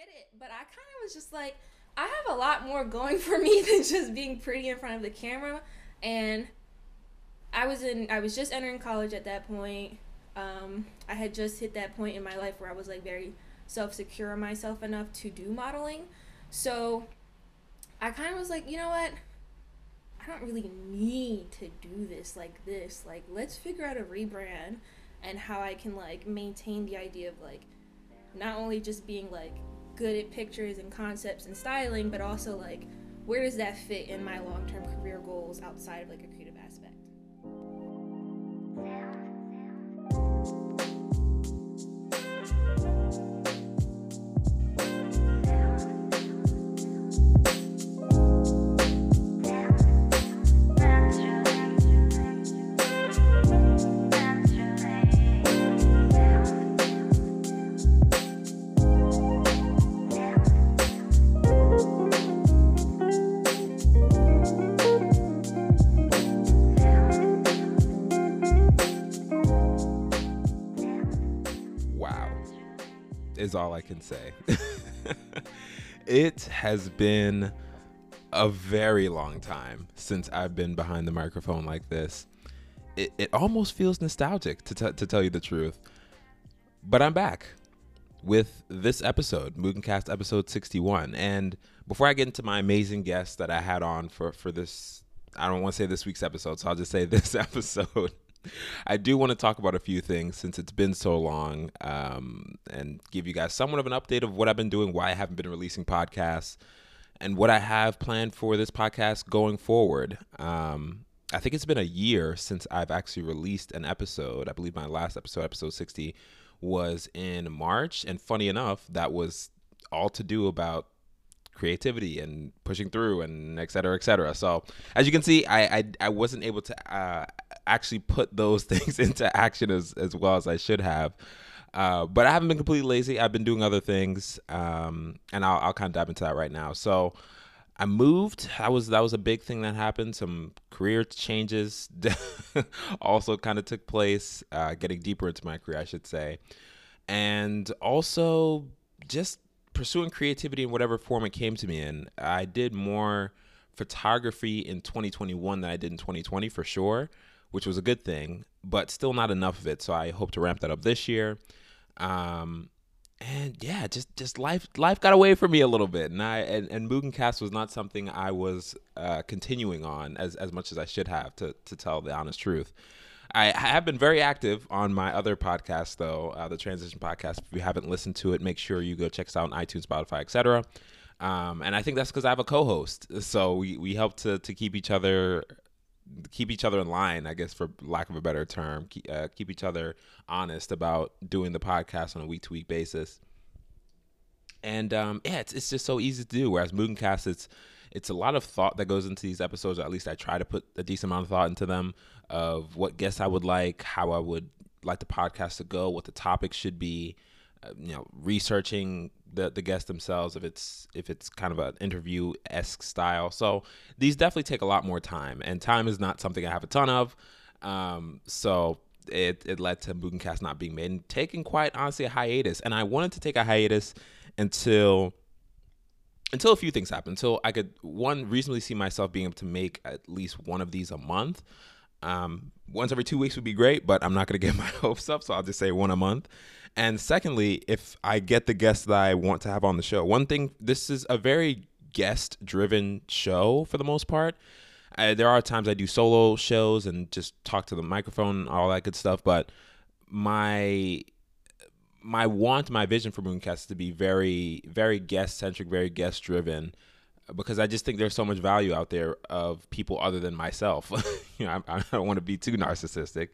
get it, but I kind of was just like, I have a lot more going for me than just being pretty in front of the camera. And I was just entering college at that point. I had just hit that point in my life where I was like very self-secure in myself enough to do modeling. So I kind of was like, you know what? I don't really need to do this. Like, let's figure out a rebrand and how I can like maintain the idea of like not only just being like good at pictures and concepts and styling, but also like where does that fit in my long-term career goals outside of like a creative aspect. Is all I can say. It has been a very long time since I've been behind the microphone like this. It almost feels nostalgic to tell you the truth, but I'm back with this episode, MugenCast episode 61. And before I get into my amazing guests that I had on for this, I don't want to say this week's episode, so I'll just say this episode. I do want to talk about a few things since it's been so long, and give you guys somewhat of an update of what I've been doing, why I haven't been releasing podcasts, and what I have planned for this podcast going forward. I think it's been a year since I've actually released an episode. I believe my last episode, episode 60, was in March. And funny enough, that was all to do about creativity and pushing through and et cetera, et cetera. So as you can see, I wasn't able to actually put those things into action as well as I should have. But I haven't been completely lazy. I've been doing other things, and I'll kind of dive into that right now. So I moved. That was a big thing that happened. Some career changes also kind of took place, getting deeper into my career, I should say. And also just pursuing creativity in whatever form it came to me in. I did more photography in 2021 than I did in 2020 for sure, which was a good thing, but still not enough of it. So I hope to ramp that up this year. And yeah, just life got away from me a little bit. And MugenCast was not something I was continuing on as much as I should have, to tell the honest truth. I have been very active on my other podcast, though, the Transition Podcast. If you haven't listened to it, make sure you go check us out on iTunes, Spotify, etc. And I think that's because I have a co-host, so we help to keep each other in line, I guess, for lack of a better term. Keep each other honest about doing the podcast on a week-to-week basis. And yeah, it's just so easy to do. Whereas MugenCast, it's a lot of thought that goes into these episodes, or at least I try to put a decent amount of thought into them, of what guests I would like, how I would like the podcast to go, what the topic should be, researching the guests themselves if it's kind of an interview-esque style. So these definitely take a lot more time, and time is not something I have a ton of. So it led to MugenCast not being made and taking, quite honestly, a hiatus. And I wanted to take a hiatus until a few things happened. So I could, one, reasonably see myself being able to make at least one of these a month. Once every 2 weeks would be great, but I'm not going to get my hopes up, so I'll just say one a month. And secondly, if I get the guests that I want to have on the show, one thing, this is a very guest-driven show for the most part. There are times I do solo shows and just talk to the microphone and all that good stuff, but my vision for MugenCast is to be very, very guest-centric, very guest-driven, because I just think there's so much value out there of people other than myself. I don't want to be too narcissistic.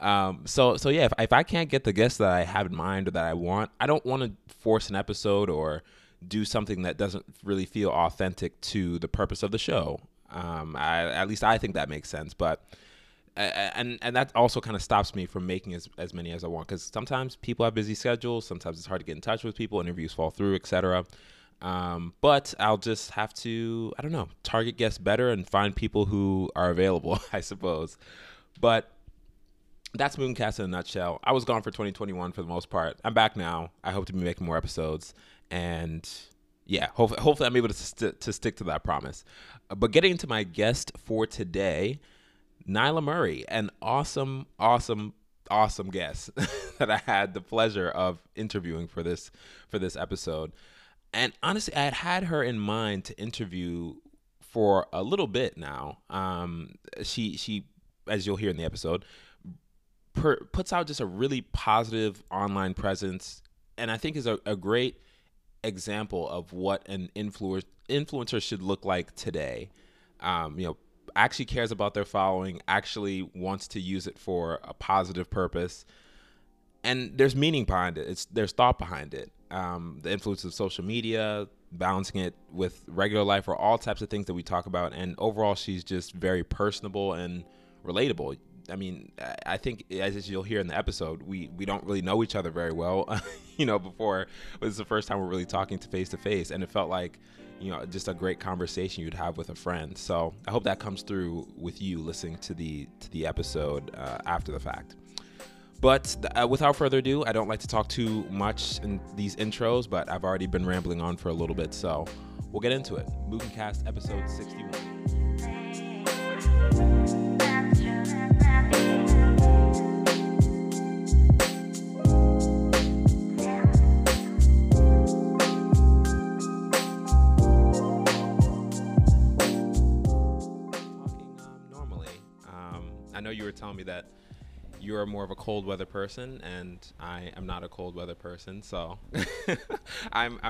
So yeah, if I can't get the guests that I have in mind or that I want, I don't want to force an episode or do something that doesn't really feel authentic to the purpose of the show. At least I think that makes sense, but... And that also kind of stops me from making as many as I want, because sometimes people have busy schedules. Sometimes it's hard to get in touch with people. Interviews fall through, etc. But I'll just have to, I don't know, target guests better and find people who are available, I suppose. But that's MugenCast in a nutshell. I was gone for 2021 for the most part. I'm back now. I hope to be making more episodes. And yeah, hopefully I'm able to stick to that promise. But getting into my guest for today, Nyla Murray, an awesome, awesome, awesome guest that I had the pleasure of interviewing for this episode. And honestly, I had her in mind to interview for a little bit now. She, as you'll hear in the episode, puts out just a really positive online presence, and I think is a great example of what an influencer should look like today. Actually cares about their following, actually wants to use it for a positive purpose, and there's meaning behind it. There's thought behind it. The influence of social media, balancing it with regular life, or all types of things that we talk about. And overall, she's just very personable and relatable. I mean, I think, as you'll hear in the episode, we don't really know each other very well, before. It was the first time we're really talking face to face, and it felt like, just a great conversation you'd have with a friend. So I hope that comes through with you listening to the episode after the fact. But without further ado, I don't like to talk too much in these intros, but I've already been rambling on for a little bit, so we'll get into it. MugenCast episode 61. You were telling me that you're more of a cold weather person, and I am not a cold weather person, so I'm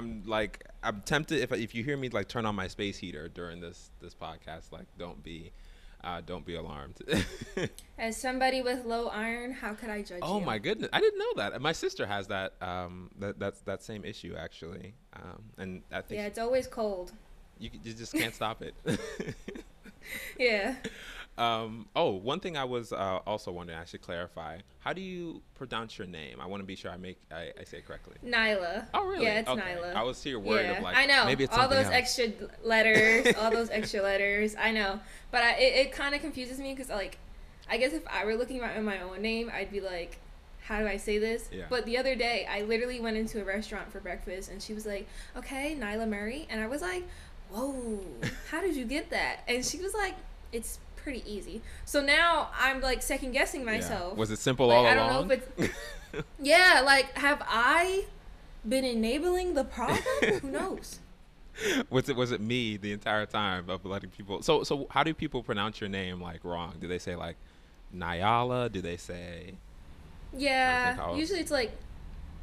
tempted, if you hear me turn on my space heater during this podcast, don't be alarmed. As somebody with low iron, how could I judge you? My goodness, I didn't know that. And my sister has that that same issue, actually, and I think it's always cold. You just can't stop it. Yeah. One thing I was also wondering, I should clarify. How do you pronounce your name? I want to be sure I say it correctly. Nyla. Oh, really? Yeah, it's okay. Nyla. I was here worried of I know. Maybe it's all those extra letters. I know, but it kind of confuses me because I guess if I were looking at my own name, I'd be like, how do I say this? Yeah. But the other day, I literally went into a restaurant for breakfast, and she was like, "Okay, Nyla Murray," and I was like, "Whoa, how did you get that?" And she was like, "It's pretty easy." So now I'm second guessing myself. Yeah. Was it simple all along? I don't know if it's yeah, have I been enabling the problem? Who knows? Was it me the entire time of letting people? So how do people pronounce your name wrong? Do they say Nyala? Do they say? Yeah, usually it's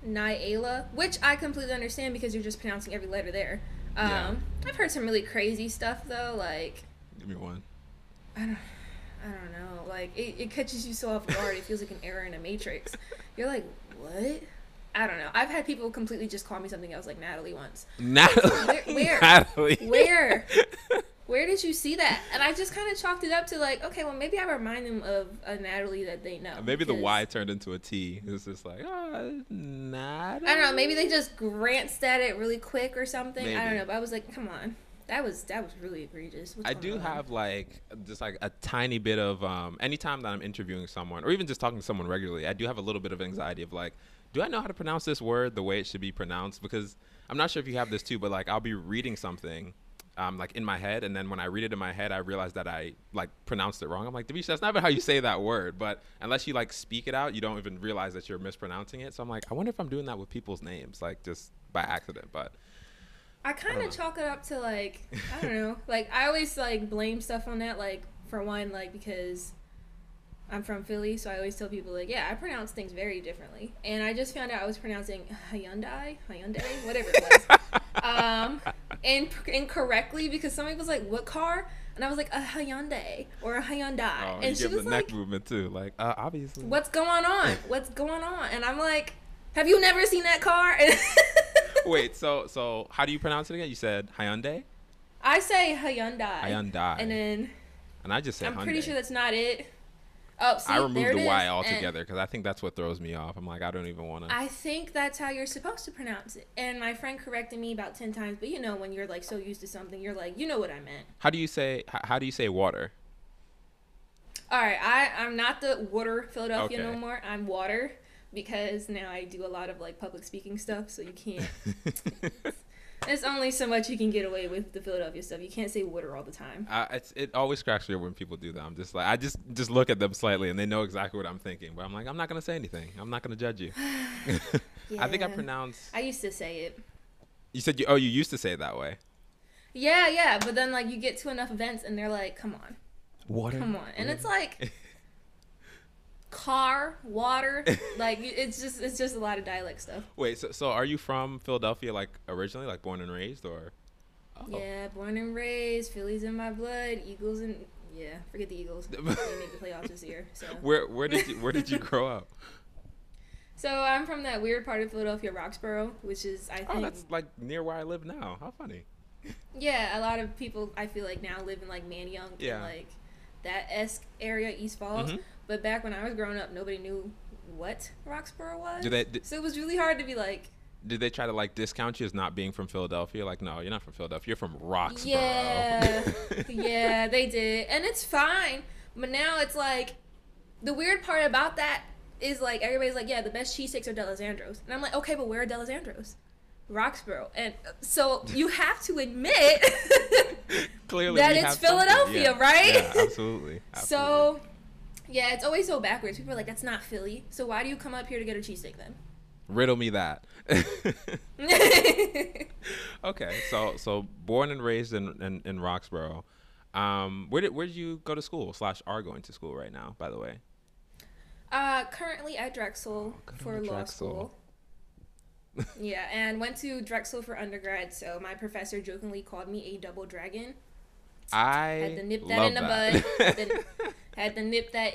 Nyala, which I completely understand because you're just pronouncing every letter there. I've heard some really crazy stuff though, give me one. I don't know. It catches you so off guard. It feels like an error in a matrix. You're like, what? I don't know. I've had people completely just call me something else, Natalie once. Where? Natalie. Where? Where did you see that? And I just kind of chalked it up to maybe I remind them of a Natalie that they know. Maybe the Y turned into a T. It was just Natalie. I don't know. Maybe they just glanced at it really quick or something. Maybe. I don't know. But I was come on. That was really egregious. What's I do on? Have just a tiny bit of anytime that I'm interviewing someone or even just talking to someone regularly, I do have a little bit of anxiety of do I know how to pronounce this word the way it should be pronounced? Because I'm not sure if you have this too, but I'll be reading something in my head, and then when I read it in my head, I realize that I pronounced it wrong. I'm like, Demisha, that's not even how you say that word. But unless you speak it out, you don't even realize that you're mispronouncing it. So I'm I wonder if I'm doing that with people's names just by accident, but. I kind of chalk it up to I don't know. I always blame stuff on that. For one, because I'm from Philly, so I always tell people I pronounce things very differently. And I just found out I was pronouncing Hyundai, whatever it was, incorrectly because somebody was "What car?" And I was a Hyundai or a Hyundai, and she was the neck movement too. Obviously, what's going on? What's going on? And I'm have you never seen that car? Wait, so how do you pronounce it again? You said Hyundai? I say Hyundai. Hyundai. And I just say Hyundai. I'm pretty sure that's not it. Oh, see, I removed the Y altogether because I think that's what throws me off. I'm I don't even want to. I think that's how you're supposed to pronounce it. And my friend corrected me about 10 times, but when you're so used to something, you're what I meant. How do you say water? All right, I'm not the water Philadelphia no more. I'm water because now I do a lot of like public speaking stuff, so you can't. There's only so much you can get away with the Philadelphia stuff. You can't say water all the time. It always cracks me up when people do that. I'm just like, I just look at them slightly and they know exactly what I'm thinking, but I'm like, I'm not gonna say anything. I'm not gonna judge you. Yeah. I think I pronounce. I used to say it. You said you. Oh, you used to say it that way. Yeah, but then like you get to enough events and they're like, come on. Water. Come on. And it's like car, water, like it's just a lot of dialect stuff. Wait, so are you from Philadelphia like originally, like born and raised or? Oh. Yeah, born and raised, Philly's in my blood, Eagles and yeah, forget the Eagles. They made the playoffs this year. So where did you grow up? So I'm from that weird part of Philadelphia, Roxborough, which is I think that's like near where I live now. How funny. Yeah, a lot of people I feel like now live in like Manayunk and like that esque area, East Falls. Mm-hmm. But back when I was growing up, nobody knew what Roxborough was. So it was really hard to be like. Did they try to like discount you as not being from Philadelphia? Like, no, you're not from Philadelphia. You're from Roxborough. Yeah, yeah, they did, and it's fine. But now it's like the weird part about that is like everybody's like, yeah, the best cheesesteaks are D'Alessandro's, and I'm like, okay, but where are D'Alessandro's? Roxborough. And so you have to admit clearly that it's Philadelphia, right? Yeah, absolutely. So yeah, it's always so backwards. People are like, that's not Philly, so why do you come up here to get a cheesesteak then? Riddle me that. Okay, so born and raised in Roxborough. Where did you go to school / are going to school right now, by the way? Currently at Drexel for law school. Yeah, and went to Drexel for undergrad, so my professor jokingly called me a double dragon. I had to nip that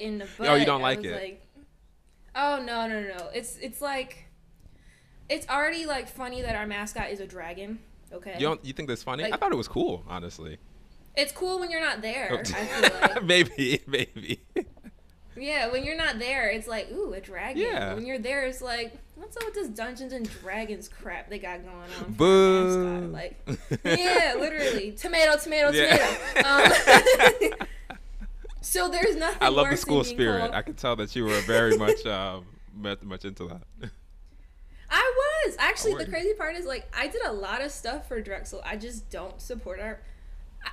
in the bud. Oh, you don't like it? Like, oh, no. It's like, it's already like funny that our mascot is a dragon, okay? You think that's funny? Like, I thought it was cool, honestly. It's cool when you're not there, I feel like. Maybe. Yeah, when you're not there, it's like, ooh, a dragon. Yeah. When you're there, it's like, what's up with this Dungeons and Dragons crap they got going on? Boo! Like, yeah, literally. Tomato. So there's nothing. I love the school spirit. I could tell that you were very much, much into that. I was. Actually, the crazy part is, like, I did a lot of stuff for Drexel. I just don't support our...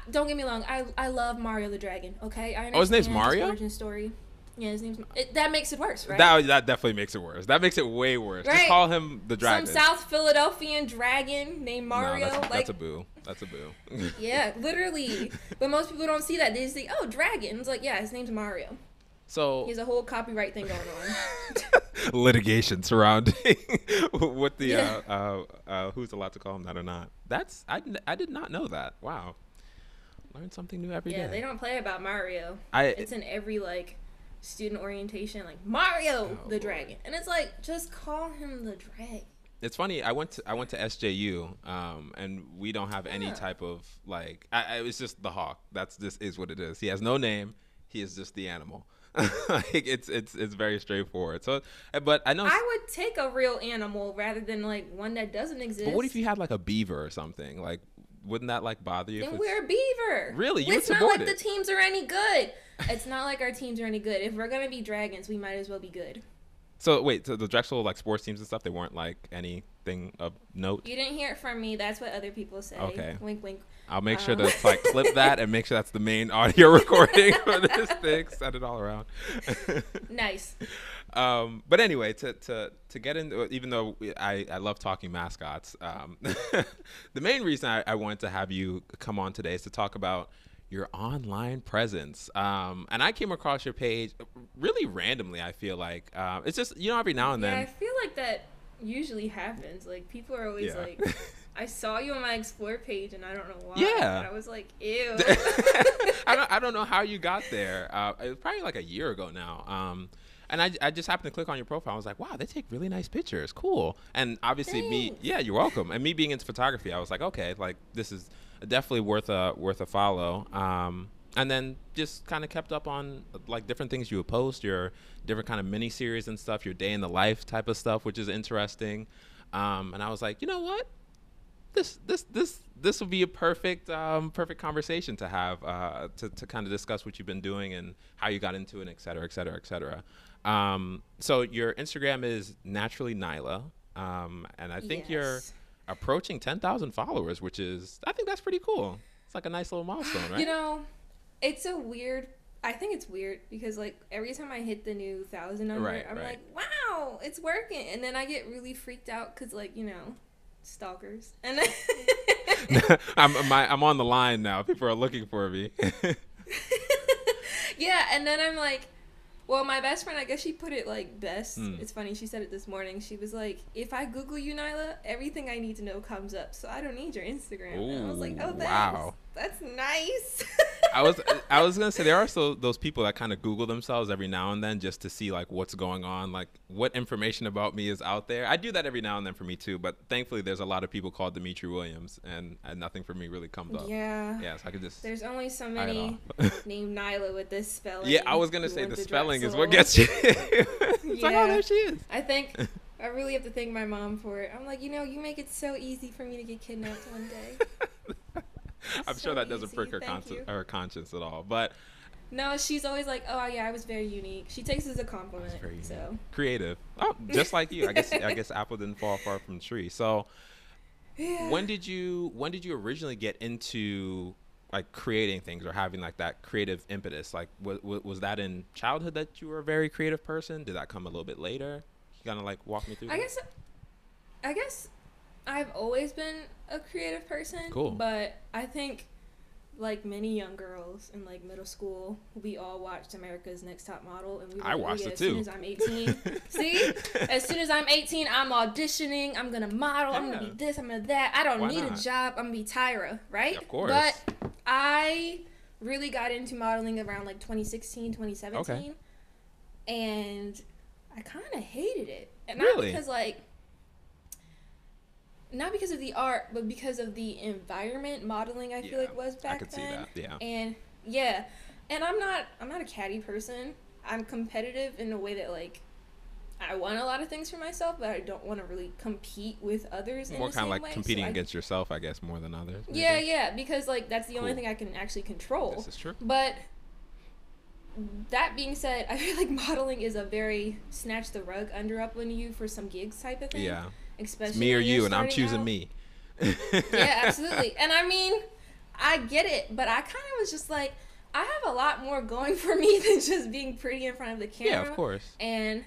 Don't get me wrong. I love Mario the Dragon, okay? I understand his name's Mario? Origin story. Yeah, his name's... that makes it worse, right? That definitely makes it worse. That makes it way worse. Right? Just call him the dragon. Some South Philadelphian dragon named Mario. No, that's a boo. Yeah, literally. But most people don't see that. They just think, oh, dragon. It's like, yeah, his name's Mario. So... He's a whole copyright thing going on. Litigation surrounding what the... Yeah. Who's allowed to call him that or not. That's... I did not know that. Wow. Learn something new every day. Yeah, they don't play about Mario. It's in every, like... student orientation, like Mario the Dragon, and it's like just call him the dragon. It's funny. I went to SJU, and we don't have any type of like. It's just the hawk. Is what it is. He has no name. He is just the animal. Like it's very straightforward. So, but I know I would take a real animal rather than like one that doesn't exist. But what if you had like a beaver or something? Like, wouldn't that like bother you? Then we're a beaver. Really, you would support it. It's not like the teams are any good. It's not like our teams are any good. If we're gonna be dragons, we might as well be good. So wait, so the Drexel like sports teams and stuff, they weren't like anything of note? You didn't hear it from me. That's what other people say. Okay. Wink, wink. I'll make sure to like clip that and make sure that's the main audio recording for this thing. Set it all around. Nice. But anyway, to get into, even though I love talking mascots, the main reason I wanted to have you come on today is to talk about your online presence. And I came across your page really randomly, I feel like. It's just, every now and then. Yeah, I feel like that usually happens. Like, people are always like, I saw you on my Explore page, and I don't know why. Yeah. But I was like, ew. I don't know how you got there. It was probably like a year ago now. And I just happened to click on your profile. I was like, wow, they take really nice pictures. Cool. And obviously you're welcome. And me being into photography, I was like, okay, like this is definitely worth a follow. And then just kind of kept up on like different things you would post, your different kind of mini series and stuff, your day in the life type of stuff, which is interesting. And I was like, you know what? this would be a perfect perfect conversation to have to kind of discuss what you've been doing and how you got into it, et cetera, et cetera, et cetera. So your Instagram is Naturally Nyla, and I think you're approaching 10,000 followers, which is, I think that's pretty cool. It's like a nice little milestone, right? You know, it's a weird, I think it's weird because like every time I hit the new 1,000 number, I'm like, wow, it's working. And then I get really freaked out because like, you know, stalkers. And I'm on the line now. People are looking for me. Yeah. And then I'm like, well, my best friend, I guess she put it like best. It's funny. She said it this morning. She was like, if I Google you, Nyla, everything I need to know comes up. So I don't need your Instagram. Ooh, and I was like, oh, thanks. Wow. That's nice. I was going to say there are so those people that kind of Google themselves every now and then just to see like what's going on, like what information about me is out there. I do that every now and then for me, too. But thankfully, there's a lot of people called Dimitri Williams and nothing for me really comes up. Yeah. Yeah. So I could just. There's only so many named Nyla with this spelling. Yeah. I was going to say the spelling. Is what gets you. It's like, oh, there she is. I think I really have to thank my mom for it. I'm like, you know, you make it so easy for me to get kidnapped one day. I'm sure that doesn't prick her conscience at all, but no, she's always like, oh yeah, I was very unique. She takes it as a compliment. So creative. Oh, just like you. I guess Apple didn't fall far from the tree. So yeah. When did you originally get into like creating things or having like that creative impetus? Like was that in childhood that you were a very creative person? Did that come a little bit later? You kind of like walk me through that? I guess I've always been a creative person. Cool. But I think like many young girls in like middle school, we all watched America's Next Top Model, and I watched it too. As soon as I'm 18, see, as soon as I'm 18, I'm auditioning. I'm gonna model. Yeah. I'm gonna be this. I'm gonna that. I don't need a job. I'm gonna be Tyra, right? Of course. But I really got into modeling around like 2016, 2017, and I kind of hated it, and really? Not because of the art, but because of the environment modeling I feel like was back then. I could see that, yeah. And I'm not a catty person. I'm competitive in a way that like I want a lot of things for myself, but I don't want to really compete with others in the same way. More kind of like competing against yourself, I guess, more than others. Maybe. Yeah, because like that's the only thing I can actually control. This is true. But that being said, I feel like modeling is a very snatch the rug under up on you for some gigs type of thing. Yeah. Especially it's me or you, and I'm choosing me. Yeah, absolutely. And I mean, I get it, but I kind of was just like, I have a lot more going for me than just being pretty in front of the camera. Yeah, of course. And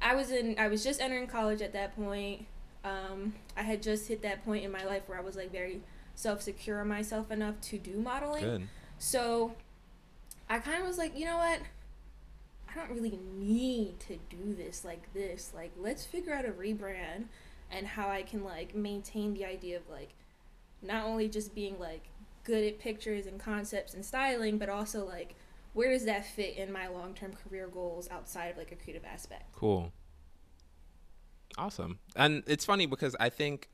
I was just entering college at that point. I had just hit that point in my life where I was like very self-secure in myself enough to do modeling. Good. So I kind of was like, you know what? I don't really need to do this. Like, let's figure out a rebrand and how I can like maintain the idea of like not only just being like good at pictures and concepts and styling, but also like where does that fit in my long-term career goals outside of like a creative aspect. Cool. Awesome. And it's funny because I think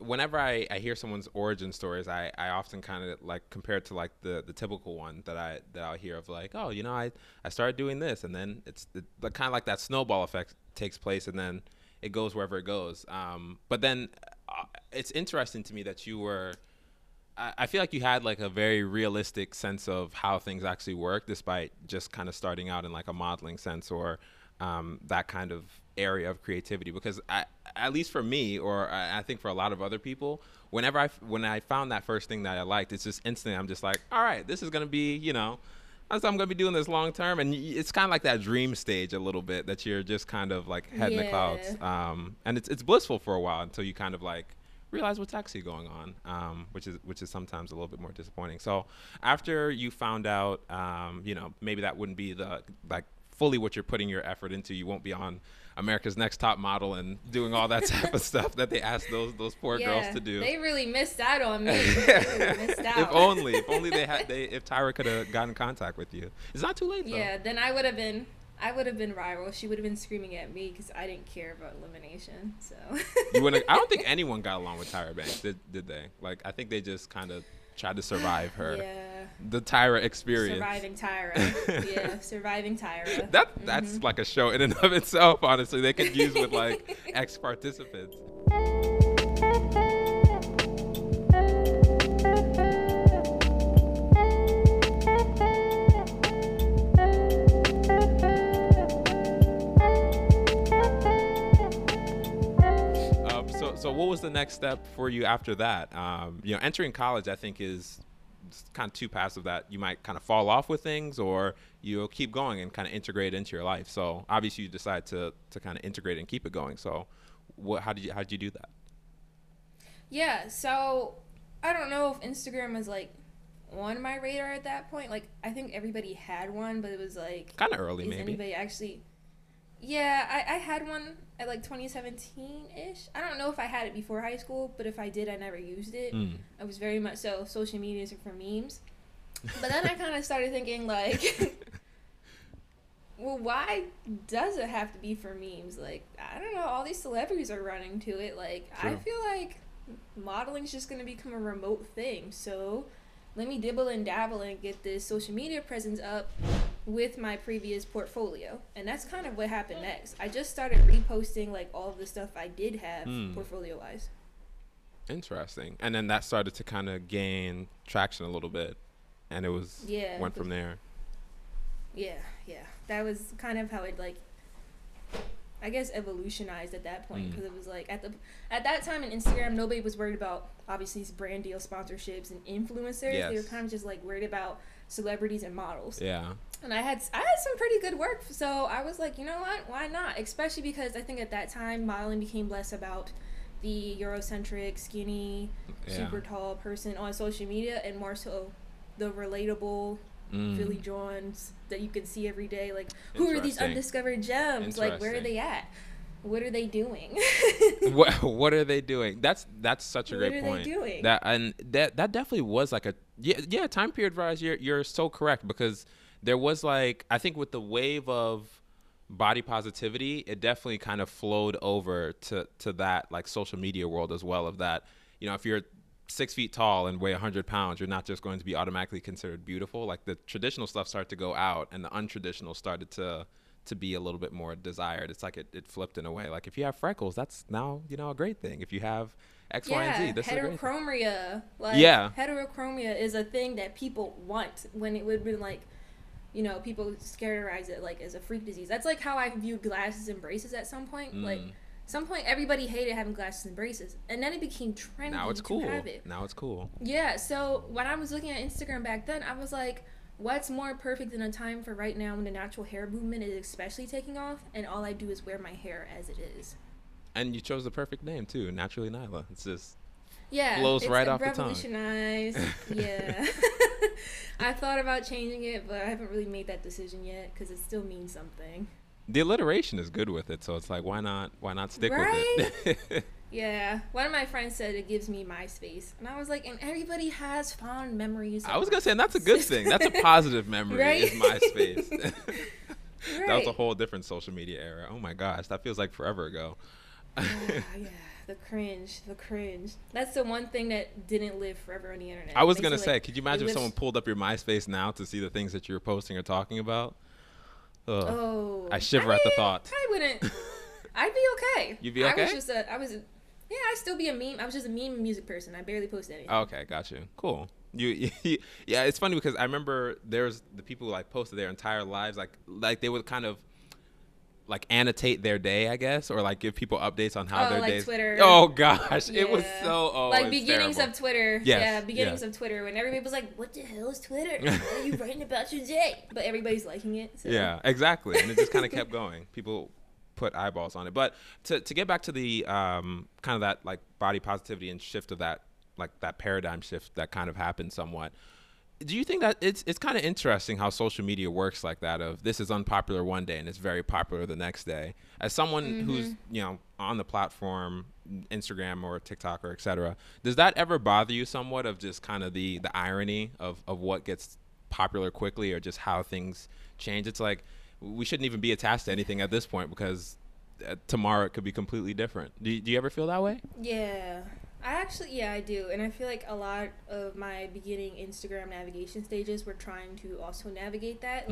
whenever I hear someone's origin stories, I often kind of like compare it to like the typical one that I'll hear of like, oh, you know, I started doing this, and then it's kind of like that snowball effect takes place, and then it goes wherever it goes. But then it's interesting to me that you were, I feel like you had like a very realistic sense of how things actually work, despite just kind of starting out in like a modeling sense or that kind of area of creativity, because at least for me, or I think for a lot of other people, when I found that first thing that I liked, it's just instantly I'm just like, all right, this is gonna be, you know, I'm gonna be doing this long term, and it's kind of like that dream stage a little bit that you're just kind of like head in the clouds, and it's blissful for a while until you kind of like realize what's actually going on, which is sometimes a little bit more disappointing. So after you found out, you know, maybe that wouldn't be the like fully what you're putting your effort into, you won't be on America's Next Top Model and doing all that type of stuff that they asked those poor girls to do. They really missed out on me. If only if Tyra could have gotten in contact with you. It's not too late though. Yeah, then I would have been viral. She would have been screaming at me because I didn't care about elimination. So I don't think anyone got along with Tyra Banks, did they? Like I think they just kind of tried to survive her. Yeah. The Tyra experience. Surviving Tyra. Surviving Tyra. That's like a show in and of itself, honestly. They could use with like ex-participants. the next step for you after that? You know, entering college, I think, is kind of two paths of that. You might kind of fall off with things, or you'll keep going and kind of integrate into your life. So obviously you decide to kind of integrate and keep it going. So how did you do that? Yeah, so I don't know if Instagram was like on my radar at that point. Like, I think everybody had one, but it was like kind of early. Maybe anybody actually. Yeah, I had one at like 2017-ish. I don't know if I had it before high school, but if I did, I never used it. I was very much so social media is for memes. But then I kind of started thinking like, well, why does it have to be for memes? Like, I don't know. All these celebrities are running to it. Like, true. I feel like modeling is just going to become a remote thing. So let me dibble and dabble and get this social media presence up with my previous portfolio. And that's kind of what happened next. I just started reposting like all of the stuff I did have portfolio wise. Interesting. And then that started to kind of gain traction a little bit, and it was went from there. Yeah that was kind of how it, like, I guess evolutionized at that point, because it was like at that time in Instagram, nobody was worried about obviously brand deal sponsorships and influencers. Yes. They were kind of just like worried about celebrities and models. Yeah. And I had some pretty good work, so I was like, you know what, why not? Especially because I think at that time modeling became less about the Eurocentric, skinny, super tall person on social media, and more so the relatable Philly Johns that you can see every day. Like, who are these undiscovered gems? Like, where are they at? What are they doing? What are they doing? That's such a great point. What are they doing? That definitely was like a time period rise. You're so correct, because there was like, I think with the wave of body positivity, it definitely kind of flowed over to that like social media world as well, of that, you know, if you're 6 feet tall and weigh 100 pounds, you're not just going to be automatically considered beautiful. Like the traditional stuff started to go out, and the untraditional started to be a little bit more desired. It's like it flipped in a way. Like if you have freckles, that's now, you know, a great thing. If you have X, Y, and Z, that's a great thing. Heterochromia. Like, heterochromia is a thing that people want, when it would have been like, you know, people characterize it like as a freak disease. That's like how I viewed glasses and braces at some point. Like, some point everybody hated having glasses and braces, and then it became trendy. Now it's cool. Now it's cool. Yeah. So when I was looking at Instagram back then, I was like, what's more perfect than a time for right now when the natural hair movement is especially taking off, and all I do is wear my hair as it is. And you chose the perfect name too, Naturally Nyla. It's just flows right off the tongue. Revolutionized. Yeah. I thought about changing it, but I haven't really made that decision yet, because it still means something. The alliteration is good with it, so it's like, why not stick with it? Yeah. One of my friends said it gives me MySpace, and I was like, and everybody has fond memories. I was gonna say, and that's a good thing. That's a positive memory. Is MySpace. That was a whole different social media era. Oh my gosh, that feels like forever ago. Yeah. The cringe. That's the one thing that didn't live forever on the internet. I was going to say, could you imagine if someone pulled up your MySpace now to see the things that you were posting or talking about? Ugh. Oh. I shiver at the thought. I wouldn't. I'd be okay. You'd be okay? I'd still be a meme. I was just a meme and music person. I barely posted anything. Okay, got you. Cool. Yeah, it's funny because I remember there's the people who like posted their entire lives. Like they would kind of like annotate their day, I guess, or like give people updates on how their like days. Twitter. Oh gosh, yeah. It was so like beginnings terrible. Of Twitter. Yes. Yeah, beginnings of Twitter, when everybody was like, "What the hell is Twitter? What are you writing about your day?" But everybody's liking it. So. Yeah, exactly, and it just kind of kept going. People put eyeballs on it. But to get back to the kind of that like body positivity and shift of that, like that paradigm shift that kind of happened somewhat. Do you think that it's kind of interesting how social media works like that, of this is unpopular one day and it's very popular the next day? As someone who's, you know, on the platform, Instagram or TikTok or et cetera, does that ever bother you somewhat, of just kind of the irony of what gets popular quickly, or just how things change? It's like, we shouldn't even be attached to anything at this point, because tomorrow it could be completely different. Do you ever feel that way? Yeah. I do. And I feel like a lot of my beginning Instagram navigation stages were trying to also navigate that.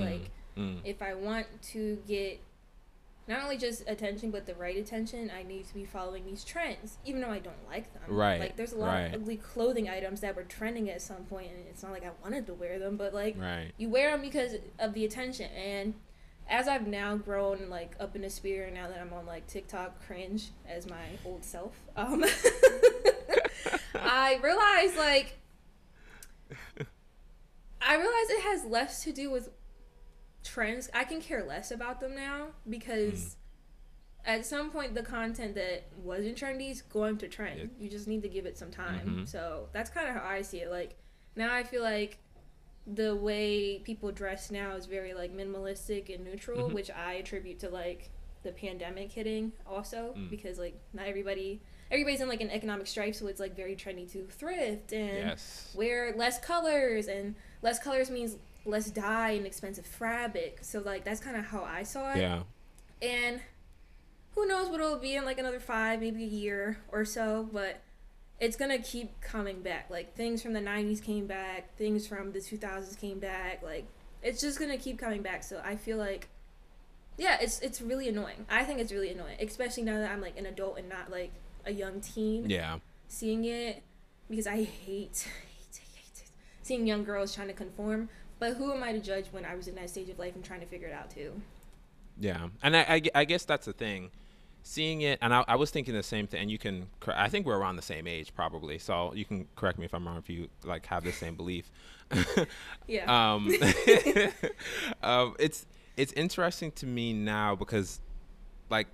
If I want to get not only just attention, but the right attention, I need to be following these trends, even though I don't like them. Right. Like, there's a lot of ugly clothing items that were trending at some point, and it's not like I wanted to wear them, but, like, you wear them because of the attention. And as I've now grown, like, up in the sphere, now that I'm on, like, TikTok cringe as my old self, I realized it has less to do with trends. I can care less about them now, because at some point the content that wasn't trendy is going to trend. Yeah. You just need to give it some time. Mm-hmm. So that's kind of how I see it. Like, now I feel like the way people dress now is very, like, minimalistic and neutral, mm-hmm. which I attribute to, like, the pandemic hitting also, because, like, not everybody's in, like, an economic strife, so it's, like, very trendy to thrift and wear less colors, and less colors means less dye and expensive fabric. So, like, that's kind of how I saw it. Yeah. And who knows what it'll be in, like, another 5, maybe a year or so, but it's gonna keep coming back. Like, things from the 90s came back, things from the 2000s came back, like, it's just gonna keep coming back. So I feel like, yeah, it's really annoying. I think it's really annoying, especially now that I'm, like, an adult and not, like, a young teen. Yeah. Seeing it, because I hate seeing young girls trying to conform. But who am I to judge when I was in that stage of life and trying to figure it out too? Yeah, and I guess that's the thing. Seeing it, and I was thinking the same thing, and you can, I think we're around the same age probably, so you can correct me if I'm wrong if you, like, have the same belief. Yeah. It's interesting to me now because, like,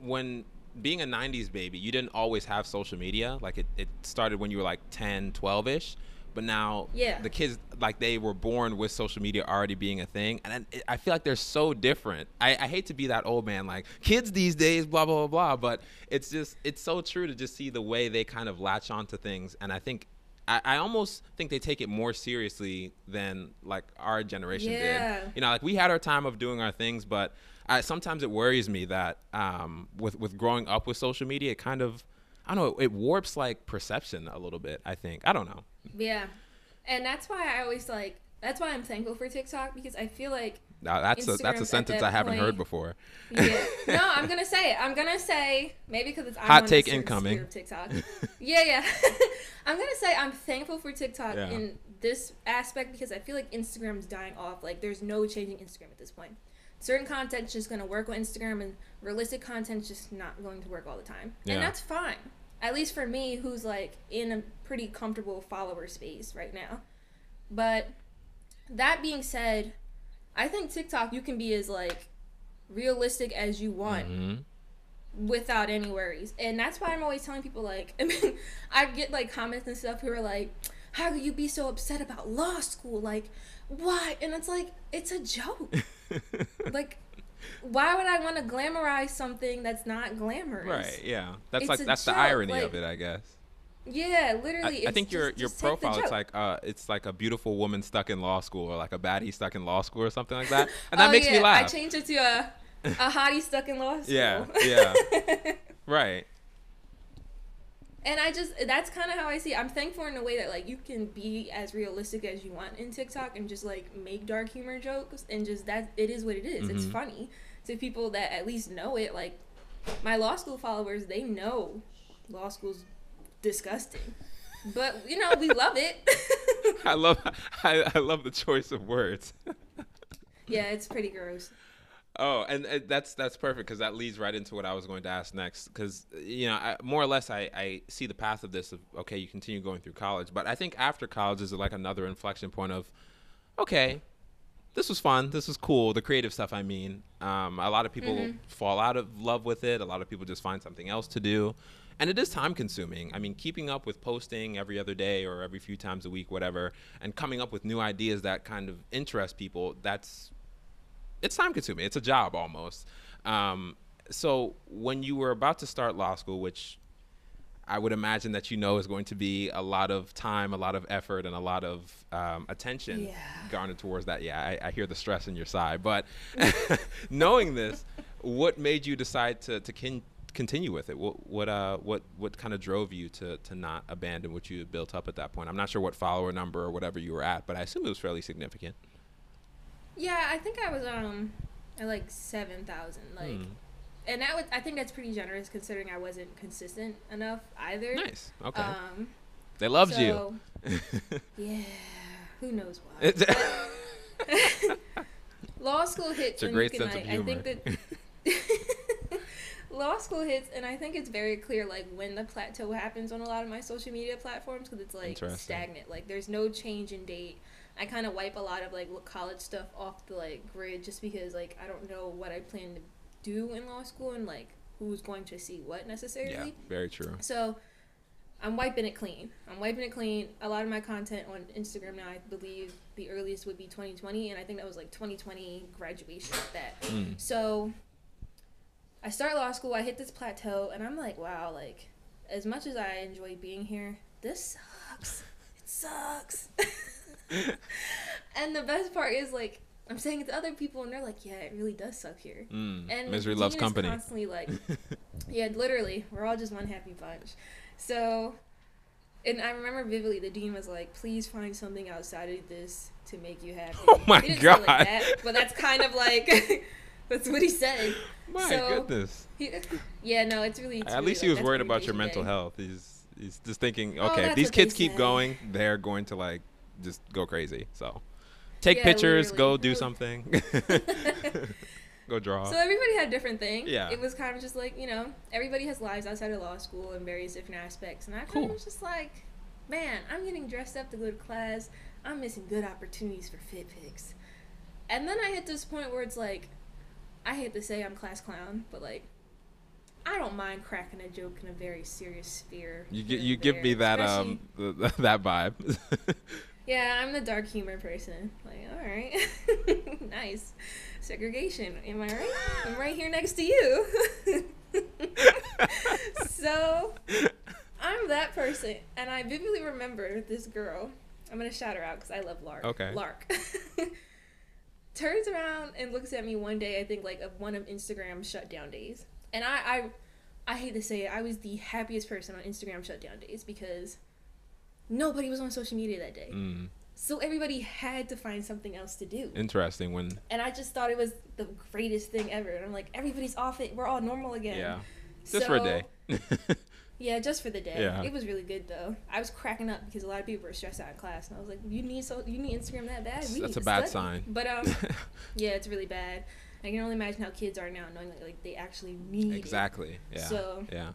when being a 90s baby, you didn't always have social media. Like, it started when you were, like, 10, 12-ish. But now the kids, like, they were born with social media already being a thing. And I feel like they're so different. I hate to be that old man, like, kids these days, blah, blah, blah, blah. But it's just, it's so true to just see the way they kind of latch onto things. And I think, I almost think they take it more seriously than, like, our generation did. You know, like, we had our time of doing our things, but sometimes it worries me that with growing up with social media, it kind of, I don't know, it warps, like, perception a little bit, I think. I don't know. Yeah. And that's why I always, like, that's why I'm thankful for TikTok, because I feel like that's a sentence I haven't heard before. Yeah. No, I'm going to say it. I'm going to say, maybe because it's hot take incoming of TikTok. Yeah. I'm going to say I'm thankful for TikTok in this aspect, because I feel like Instagram's dying off. Like, there's no changing Instagram at this point. Certain content's just going to work on Instagram, and realistic content's just not going to work all the time. Yeah. And that's fine. At least for me, who's, like, in a pretty comfortable follower space right now. But that being said, I think TikTok, you can be as, like, realistic as you want without any worries. And that's why I'm always telling people, like, I mean, I get, like, comments and stuff who are like, how could you be so upset about law school? Like, why? And it's like, it's a joke. Like, why would I want to glamorize something that's not glamorous? Right, yeah. That's the irony, like, of it, I guess. Yeah, literally. I think your profile, it's like a beautiful woman stuck in law school, or like a baddie stuck in law school or something like that. And that makes me laugh. I changed it to a hottie stuck in law school. Yeah. Right. And that's kind of how I see it. I'm thankful in a way that, like, you can be as realistic as you want in TikTok and just, like, make dark humor jokes, and just that it is what it is. Mm-hmm. It's funny to people that at least know it. Like, my law school followers, they know law school's disgusting, but, you know, we love it. I love the choice of words. Yeah, it's pretty gross. Oh, and that's perfect, because that leads right into what I was going to ask next, because, you know, I more or less see the path of this, okay, you continue going through college, but I think after college is, like, another inflection point of, okay, this was fun, this was cool, the creative stuff, I mean. A lot of people fall out of love with it, a lot of people just find something else to do, and it is time-consuming. I mean, keeping up with posting every other day or every few times a week, whatever, and coming up with new ideas that kind of interest people, it's time-consuming. It's a job almost. So when you were about to start law school, which I would imagine that, you know, is going to be a lot of time, a lot of effort, and a lot of attention garnered towards that. Yeah, I hear the stress in your side. But knowing this, what made you decide to continue with it? What kind of drove you to not abandon what you had built up at that point? I'm not sure what follower number or whatever you were at, but I assume it was fairly significant. Yeah, I think I was at like 7,000, like, and that was, I think that's pretty generous considering I wasn't consistent enough either. Nice, okay. They loved you. Yeah, who knows why? Law school hits. It's a great sense of humor. I think that law school hits, and I think it's very clear like when the plateau happens on a lot of my social media platforms, because it's like stagnant. Like there's no change in date. I kind of wipe a lot of like college stuff off the like grid just because like I don't know what I plan to do in law school and like who's going to see what necessarily. Yeah, very true. So I'm wiping it clean. A lot of my content on Instagram now, I believe the earliest would be 2020, and I think that was like 2020 graduation like that. So I start law school, I hit this plateau, and I'm like, wow, like as much as I enjoy being here, this sucks. It sucks. And the best part is like I'm saying it to other people, and they're like, yeah, it really does suck here. And misery loves company. Constantly like, yeah, literally, we're all just one happy bunch. So, and I remember vividly, the dean was like, please find something outside of this to make you happy. Oh, my God. Like that, but that's kind of like, that's what he said. My goodness. Yeah, no, it's really. At least he was worried about your mental health. He's just thinking, okay, if these kids keep going, they're going to, like, just go crazy. So, take pictures, go do something. Go draw. So everybody had a different thing. Yeah. It was kind of just like, you know, everybody has lives outside of law school in various different aspects. And I kind of was just like, man, I'm getting dressed up to go to class. I'm missing good opportunities for fit pics. And then I hit this point where it's like, I hate to say I'm class clown, but like, I don't mind cracking a joke in a very serious sphere. You give me that that vibe. Yeah, I'm the dark humor person. Like, all right. Nice. Segregation. Am I right? I'm right here next to you. So, I'm that person. And I vividly remember this girl. I'm going to shout her out because I love Lark. Okay. Lark. Turns around and looks at me one day, I think, like, of one of Instagram's shutdown days. And I hate to say it, I was the happiest person on Instagram shutdown days because nobody was on social media that day. So everybody had to find something else to do. Interesting. And I just thought it was the greatest thing ever. And I'm like, everybody's off it. We're all normal again. Yeah. Just for a day. Yeah, just for the day. Yeah. It was really good, though. I was cracking up because a lot of people were stressed out in class. And I was like, you need Instagram that bad? That's a bad sign. But yeah, it's really bad. I can only imagine how kids are now, knowing that, like, they actually need it. Yeah. So yeah.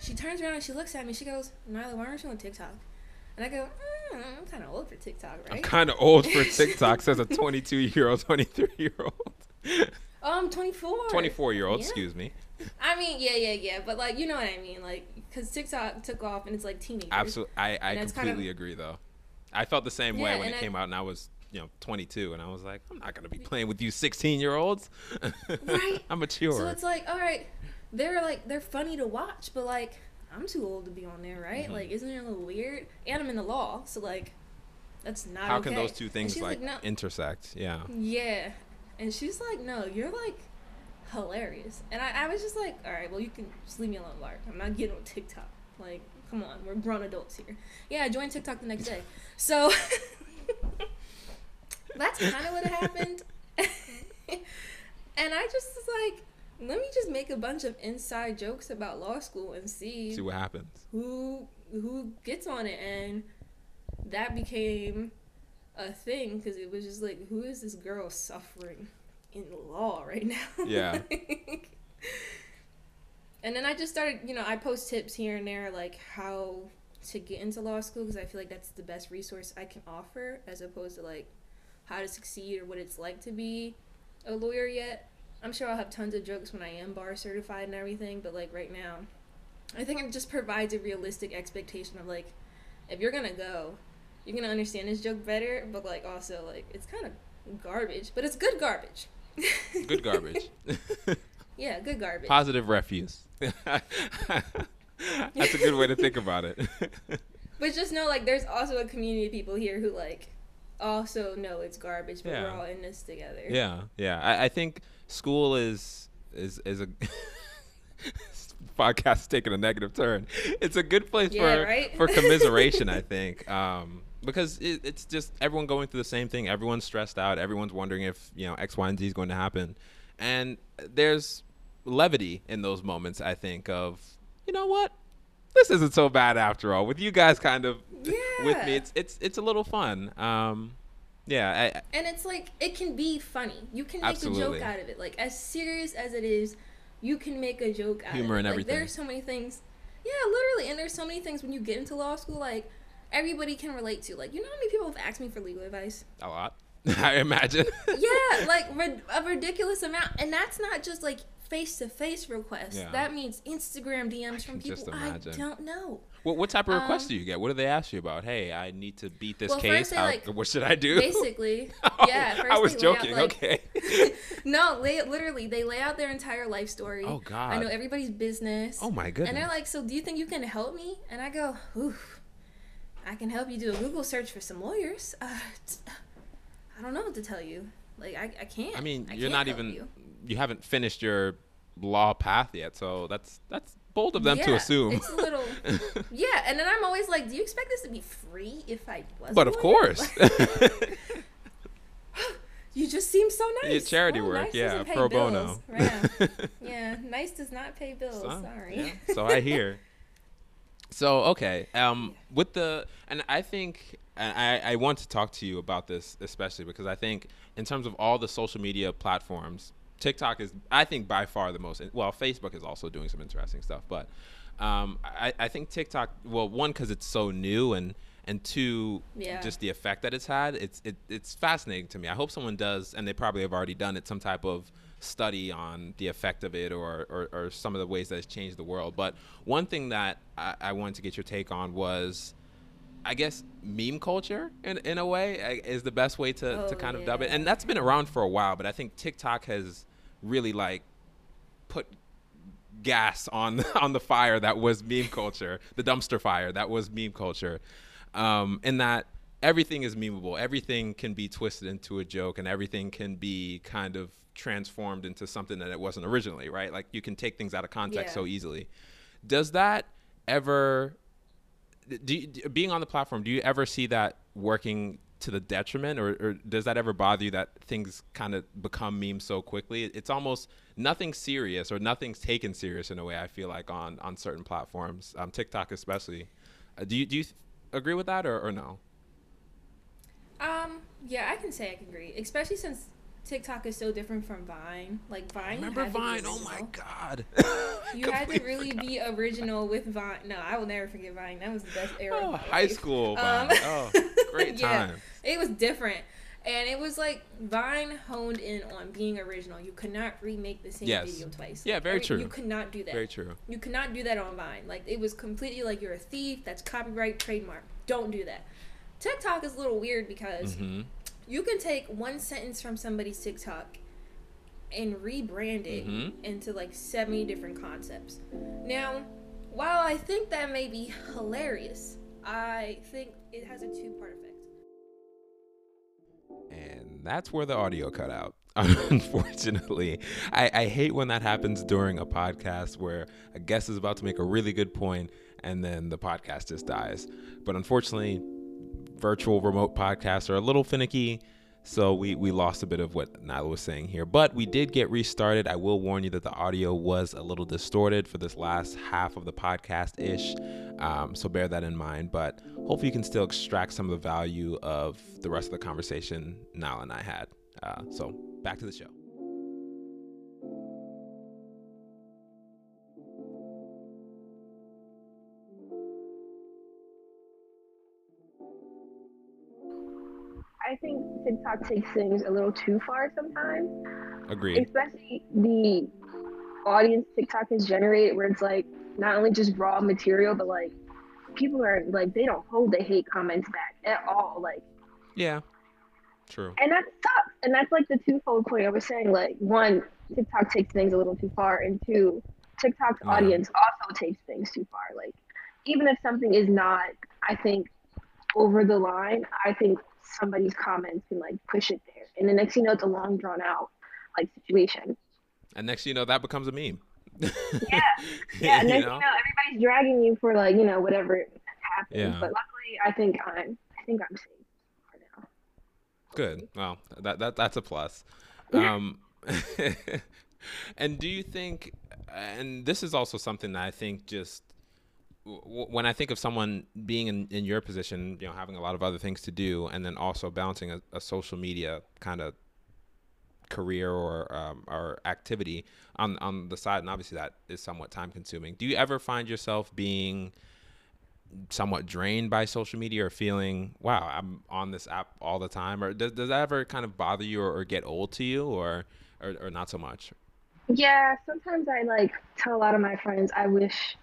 She turns around and she looks at me. She goes, Nyla, why aren't you on TikTok? And I go, I'm kind of old for TikTok, right? I'm kind of old for TikTok, says a 22-year-old, 23-year-old. Oh, I'm 24. 24-year-old, yeah. Excuse me. I mean, yeah. But, like, you know what I mean. Like, because TikTok took off and it's, like, teenagers. Absolutely. I completely agree, though. I felt the same way when it came out and I was, you know, 22. And I was like, I'm not going to be playing with you 16-year-olds. Right. I'm mature. So it's like, all right. They're funny to watch, but like I'm too old to be on there, right? Like, isn't it a little weird? And I'm in the law, so like that's not okay. How can those two things like no. intersect? Yeah. Yeah. And she's like, no, you're like hilarious. And I was just like, all right, well, you can just leave me alone, Lark. I'm not getting on TikTok. Like, come on, we're grown adults here. Yeah, I joined TikTok the next day. So that's kind of what happened. And I just was like, let me just make a bunch of inside jokes about law school and see what happens. Who gets on it? And that became a thing because it was just like, who is this girl suffering in law right now? Yeah. And then I just started, you know, I post tips here and there, like how to get into law school because I feel like that's the best resource I can offer as opposed to like how to succeed or what it's like to be a lawyer yet. I'm sure I'll have tons of jokes when I am bar certified and everything, but like right now, I think it just provides a realistic expectation of like, if you're gonna go, you're gonna understand this joke better, but like also like it's kind of garbage, but it's good garbage. Good garbage. Yeah, good garbage. Positive refuse. That's a good way to think about it. But just know like there's also a community of people here who like also know it's garbage, but yeah. We're all in this together. Yeah, yeah. I think school is a podcast is taking a negative turn. It's a good place for commiseration, I think, because it's just everyone going through the same thing. Everyone's stressed out. Everyone's wondering if, you know, X, Y, and Z is going to happen. And there's levity in those moments, I think, of, you know what? This isn't so bad after all. With you guys kind of with me, it's a little fun. Yeah. And it's like, it can be funny. You can make a joke out of it. Like, as serious as it is, you can make a joke out of it. Humor and like, everything. There's so many things. Yeah, literally. And there's so many things when you get into law school, like, everybody can relate to. Like, you know how many people have asked me for legal advice? A lot. I imagine. Yeah, like, a ridiculous amount. And that's not just, like, face-to-face requests. Yeah. That means Instagram DMs from people I don't know. Well, what type of requests do you get? What do they ask you about? Hey, I need to beat this case. Like, what should I do? Basically, yeah. First I was joking. Out, like, okay. No, literally, they lay out their entire life story. Oh, God. I know everybody's business. Oh, my goodness. And they're like, so do you think you can help me? And I go, oof, I can help you do a Google search for some lawyers. I don't know what to tell you. Like, I can't. I mean, you're not even... You haven't finished your law path yet, so that's bold of them to assume. It's a little, yeah. And then I'm always like, do you expect this to be free if I was? But of course, like, you just seem so nice. Your charity work, nice yeah, pro bono. Right. Yeah, nice does not pay bills. So, sorry. Yeah. So I hear. So okay, with the and I think. And I want to talk to you about this, especially because I think in terms of all the social media platforms, TikTok is, I think, by far the most. Well, Facebook is also doing some interesting stuff, but I think TikTok, well, one, because it's so new, and two, just the effect that it's had. It's fascinating to me. I hope someone does, and they probably have already done it, some type of study on the effect of it or some of the ways that it's changed the world. But one thing that I wanted to get your take on was, I guess, meme culture in a way is the best way to kind of dub it. And that's been around for a while, but I think TikTok has really like put gas on the fire that was meme culture, the dumpster fire that was meme culture, in that everything is memeable. Everything can be twisted into a joke and everything can be kind of transformed into something that it wasn't originally, right? Like you can take things out of context so easily. Does that ever... being on the platform, do you ever see that working to the detriment, or does that ever bother you that things kind of become memes so quickly? It's almost nothing serious or nothing's taken serious in a way, I feel like, on certain platforms, TikTok especially. Do you agree with that or no? Yeah, I can say I can agree, especially since TikTok is so different from Vine. Like Vine, remember Vine? Oh my God! You had to really be original with Vine. No, I will never forget Vine. That was the best era. Oh, high school Vine. Oh, great time. Yeah, it was different, and it was like Vine honed in on being original. You could not remake the same video twice. Yeah, very true. You could not do that. Very true. You could not do that on Vine. Like it was completely like you're a thief. That's copyright, trademark. Don't do that. TikTok is a little weird because. Mm-hmm. You can take one sentence from somebody's TikTok and rebrand it into like 70 different concepts. Now, while I think that may be hilarious, I think it has a two-part effect. And that's where the audio cut out. Unfortunately, I hate when that happens during a podcast where a guest is about to make a really good point and then the podcast just dies. But unfortunately, virtual remote podcasts are a little finicky, so we lost a bit of what Nyla was saying here, but we did get restarted. I will warn you that the audio was a little distorted for this last half of the podcast ish, so bear that in mind, but hopefully you can still extract some of the value of the rest of the conversation Nyla and I had. So back to the show. I think TikTok takes things a little too far sometimes. Agreed. Especially the audience TikTok has generated, where it's like not only just raw material, but like people are like, they don't hold the hate comments back at all. Like, yeah, true. And that sucks. And that's like the twofold point I was saying. Like, one, TikTok takes things a little too far, and two, TikTok's audience also takes things too far. Like, even if something is not, I think, over the line, I think somebody's comments can like push it there, and the next you know it's a long drawn out like situation, and next you know that becomes a meme. yeah and next you know everybody's dragging you for like, you know, whatever happens. But luckily I think I'm safe for now. Good. Well, that's a plus. And do you think, and this is also something that I think just when I think of someone being in your position, you know, having a lot of other things to do, and then also balancing a social media kind of career or activity on the side, and obviously that is somewhat time consuming. Do you ever find yourself being somewhat drained by social media, or feeling, wow, I'm on this app all the time? Or does that ever kind of bother you or get old to you, or not so much? Yeah, sometimes I like tell a lot of my friends I wish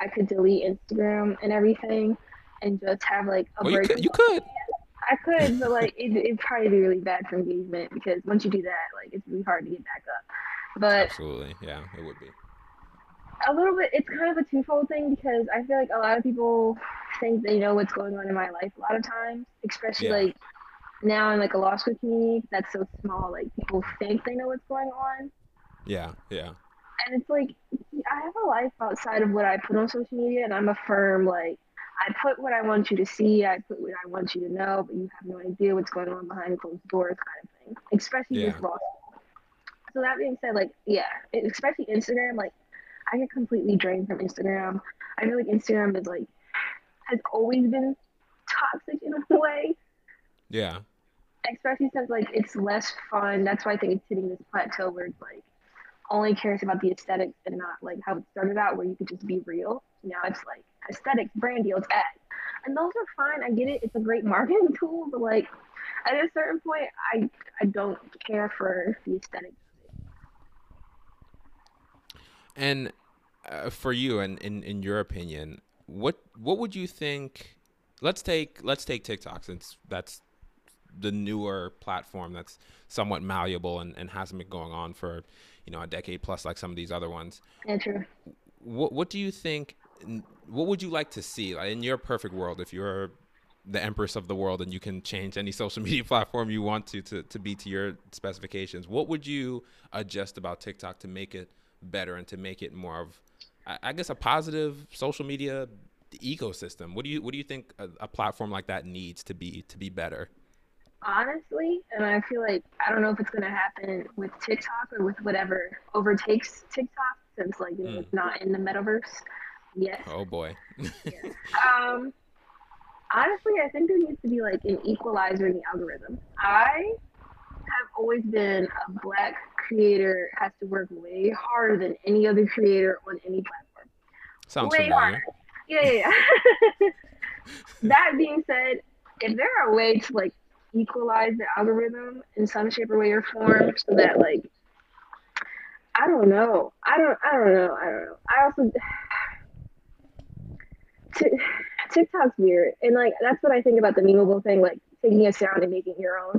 I could delete Instagram and everything and just have like a break. You could. I could, but like it'd probably be really bad for engagement, because once you do that, like it's really hard to get back up. But absolutely, yeah, it would be. A little bit, it's kind of a twofold thing, because I feel like a lot of people think they know what's going on in my life a lot of times, especially like now in like a law school community that's so small, like people think they know what's going on. Yeah, yeah. And it's like, I have a life outside of what I put on social media, and I'm a firm, like, I put what I want you to see, I put what I want you to know, but you have no idea what's going on behind closed doors kind of thing, especially with law school. So that being said, like, yeah, especially Instagram, like, I get completely drained from Instagram. I feel like Instagram is like, has always been toxic in a way. Yeah. Especially since like it's less fun. That's why I think it's hitting this plateau where it's like only cares about the aesthetics and not like how it started out, where you could just be real. Now it's like aesthetics, brand deals, ads. And those are fine. I get it. It's a great marketing tool, but like at a certain point, I don't care for the aesthetics. And for you, and in your opinion, what would you think? Let's take TikTok, since that's the newer platform that's somewhat malleable and hasn't been going on for, you know, a decade plus like some of these other ones. Yeah, true. What do you think? What would you like to see, like, in your perfect world, if you're the empress of the world and you can change any social media platform you want to be to your specifications? What would you adjust about TikTok to make it better and to make it more of, I guess, a positive social media ecosystem? What do you think a platform like that needs to be better? Honestly, and I feel like, I don't know if it's going to happen with TikTok or with whatever overtakes TikTok, since like it's not in the metaverse yet. Oh boy. Honestly, I think there needs to be like an equalizer in the algorithm. I have always been a Black creator has to work way harder than any other creator on any platform. Sounds way familiar. Harder. Yeah. That being said, if there are ways to like equalize the algorithm in some shape or way or form, so that like I don't know. I also TikTok's weird, and like that's what I think about the memeable thing, like taking a sound and making your own.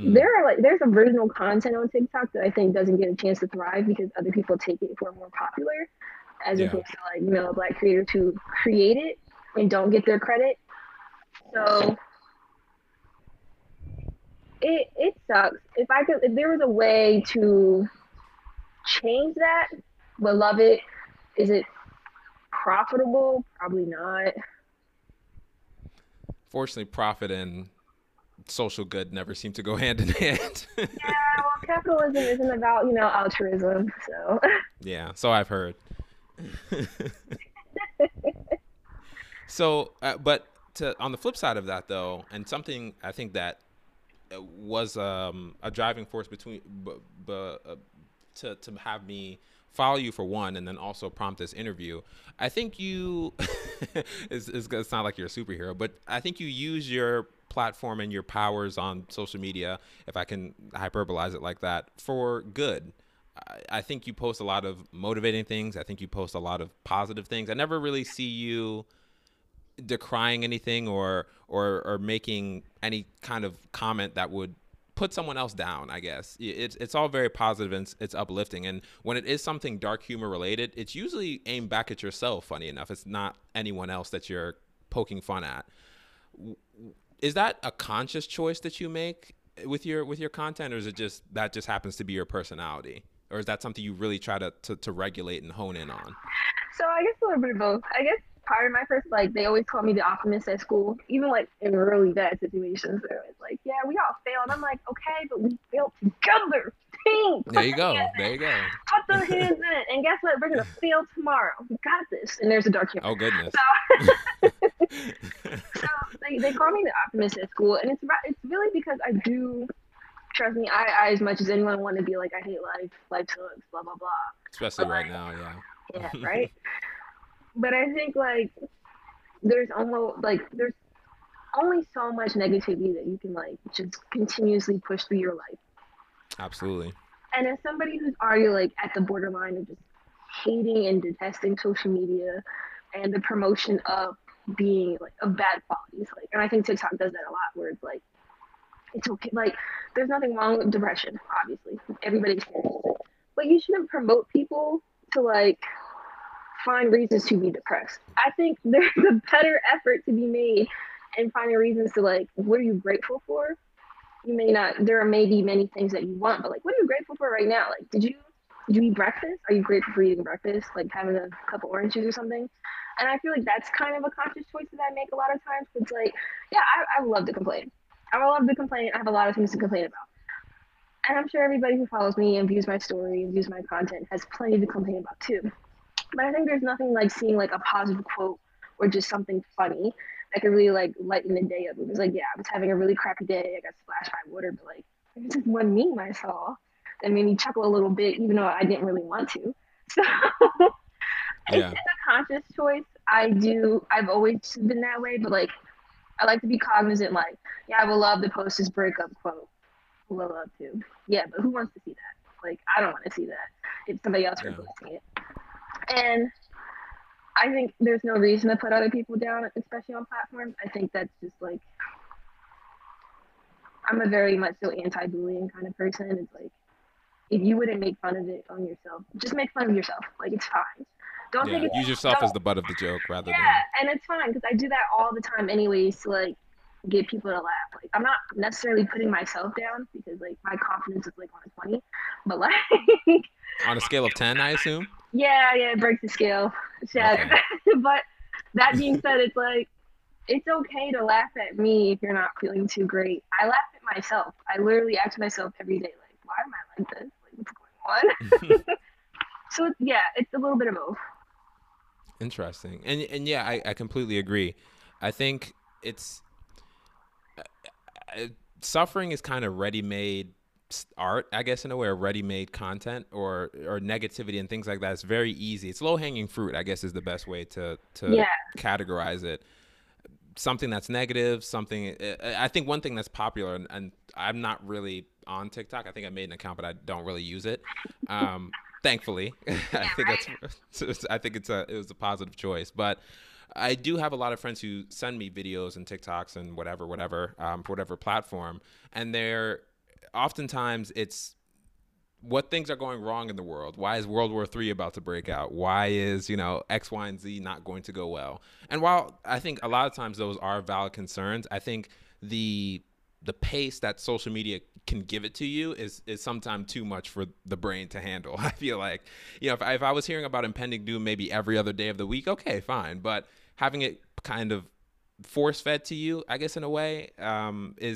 There's original content on TikTok that I think doesn't get a chance to thrive because other people take it for more popular, as opposed to like, you know, Black creators who create it and don't get their credit. So it sucks. If there was a way to change that, would love it. Is it profitable? Probably not. Fortunately, profit and social good never seem to go hand in hand. Yeah, well, capitalism isn't about, you know, altruism, so. Yeah, so I've heard. So, but on the flip side of that, though, and something I think that was a driving force between to have me follow you for one, and then also prompt this interview. I think you, it's gonna sound like you're a superhero, but I think you use your platform and your powers on social media, if I can hyperbolize it like that, for good. I think you post a lot of motivating things. I think you post a lot of positive things. I never really see you decrying anything or making any kind of comment that would put someone else down, I guess. It's all very positive, and it's uplifting. And when it is something dark humor related, it's usually aimed back at yourself, funny enough. It's not anyone else that you're poking fun at. Is that a conscious choice that you make with your content, or is it just that just happens to be your personality, or is that something you really try to regulate and hone in on? So I guess a little bit of both. I guess part of my first, like, they always call me the optimist at school, even like in really bad situations. They're always like, "Yeah, we all failed." I'm like, "Okay, but we failed together." thing. Put there you go. There you go. Put those hands in it. And guess what? We're going to feel tomorrow. We got this. And there's a dark humor. Oh, goodness. So, so they call me the optimist at school. And it's really because I do, trust me, I as much as anyone want to be like, I hate life. Life sucks, blah, blah, blah. Especially but right now, yeah. Yeah, right? But I think, like, there's only so much negativity that you can, like, just continuously push through your life. Absolutely. And as somebody who's already, like, at the borderline of just hating and detesting social media and the promotion of being, like, of bad qualities, like, and I think TikTok does that a lot, where it's, like, it's okay, like, there's nothing wrong with depression, obviously. Everybody experiences it. But you shouldn't promote people to, like, find reasons to be depressed. I think there's a better effort to be made and finding reasons to, like, what are you grateful for? You may not, there may be many things that you want, but, like, what are you grateful for right now? Like, did you eat breakfast? Are you grateful for eating breakfast? Like, having a couple oranges or something? And I feel like that's kind of a conscious choice that I make a lot of times. It's like, yeah, I love to complain. I love to complain. I have a lot of things to complain about. And I'm sure everybody who follows me and views my story and views my content has plenty to complain about too. But I think there's nothing like seeing, like, a positive quote or just something funny that could really, like, lighten the day up. It was like, yeah, I was having a really crappy day. I got splashed by water, but, like, there was just one meme I saw that made me chuckle a little bit, even though I didn't really want to. So yeah. It's a conscious choice. I've always been that way, but, like, I like to be cognizant, like, yeah, I would love to post this breakup quote. I would love to. Yeah, but who wants to see that? Like, I don't want to see that if somebody else were posting it. And I think there's no reason to put other people down, especially on platforms. I think that's just, like, I'm a very much so anti-bullying kind of person. It's like, if you wouldn't make fun of it on yourself, just make fun of yourself. Like, it's fine. Don't think use yourself as the butt of the joke rather than. Yeah, and it's fine because I do that all the time anyways to, like, get people to laugh. Like, I'm not necessarily putting myself down because, like, my confidence is, like, on a 20, but, like. On a scale of 10, I assume? Yeah, it breaks the scale. Okay. But that being said, it's like, it's okay to laugh at me if you're not feeling too great. I laugh at myself. I literally ask myself every day, like, why am I like this? Like, what's going on? So, yeah, it's a little bit of both. Interesting. And yeah, I completely agree. I think it's suffering is kind of ready-made art, I guess, in a way, or ready-made content or negativity and things like that. It's very easy. It's low-hanging fruit, I guess, is the best way to categorize it. Something that's negative, something. I think one thing that's popular, and I'm not really on TikTok. I think I made an account, but I don't really use it. Thankfully, I think it was a positive choice, but I do have a lot of friends who send me videos and TikToks and whatever platform, and they're oftentimes it's what things are going wrong in the world. Why is World War III about to break out? Why is, X, Y, and Z not going to go well? And while I think a lot of times those are valid concerns, I think the pace that social media can give it to you is sometimes too much for the brain to handle. I feel like, if I was hearing about impending doom maybe every other day of the week, okay, fine. But having it kind of force fed to you, I guess, in a way, I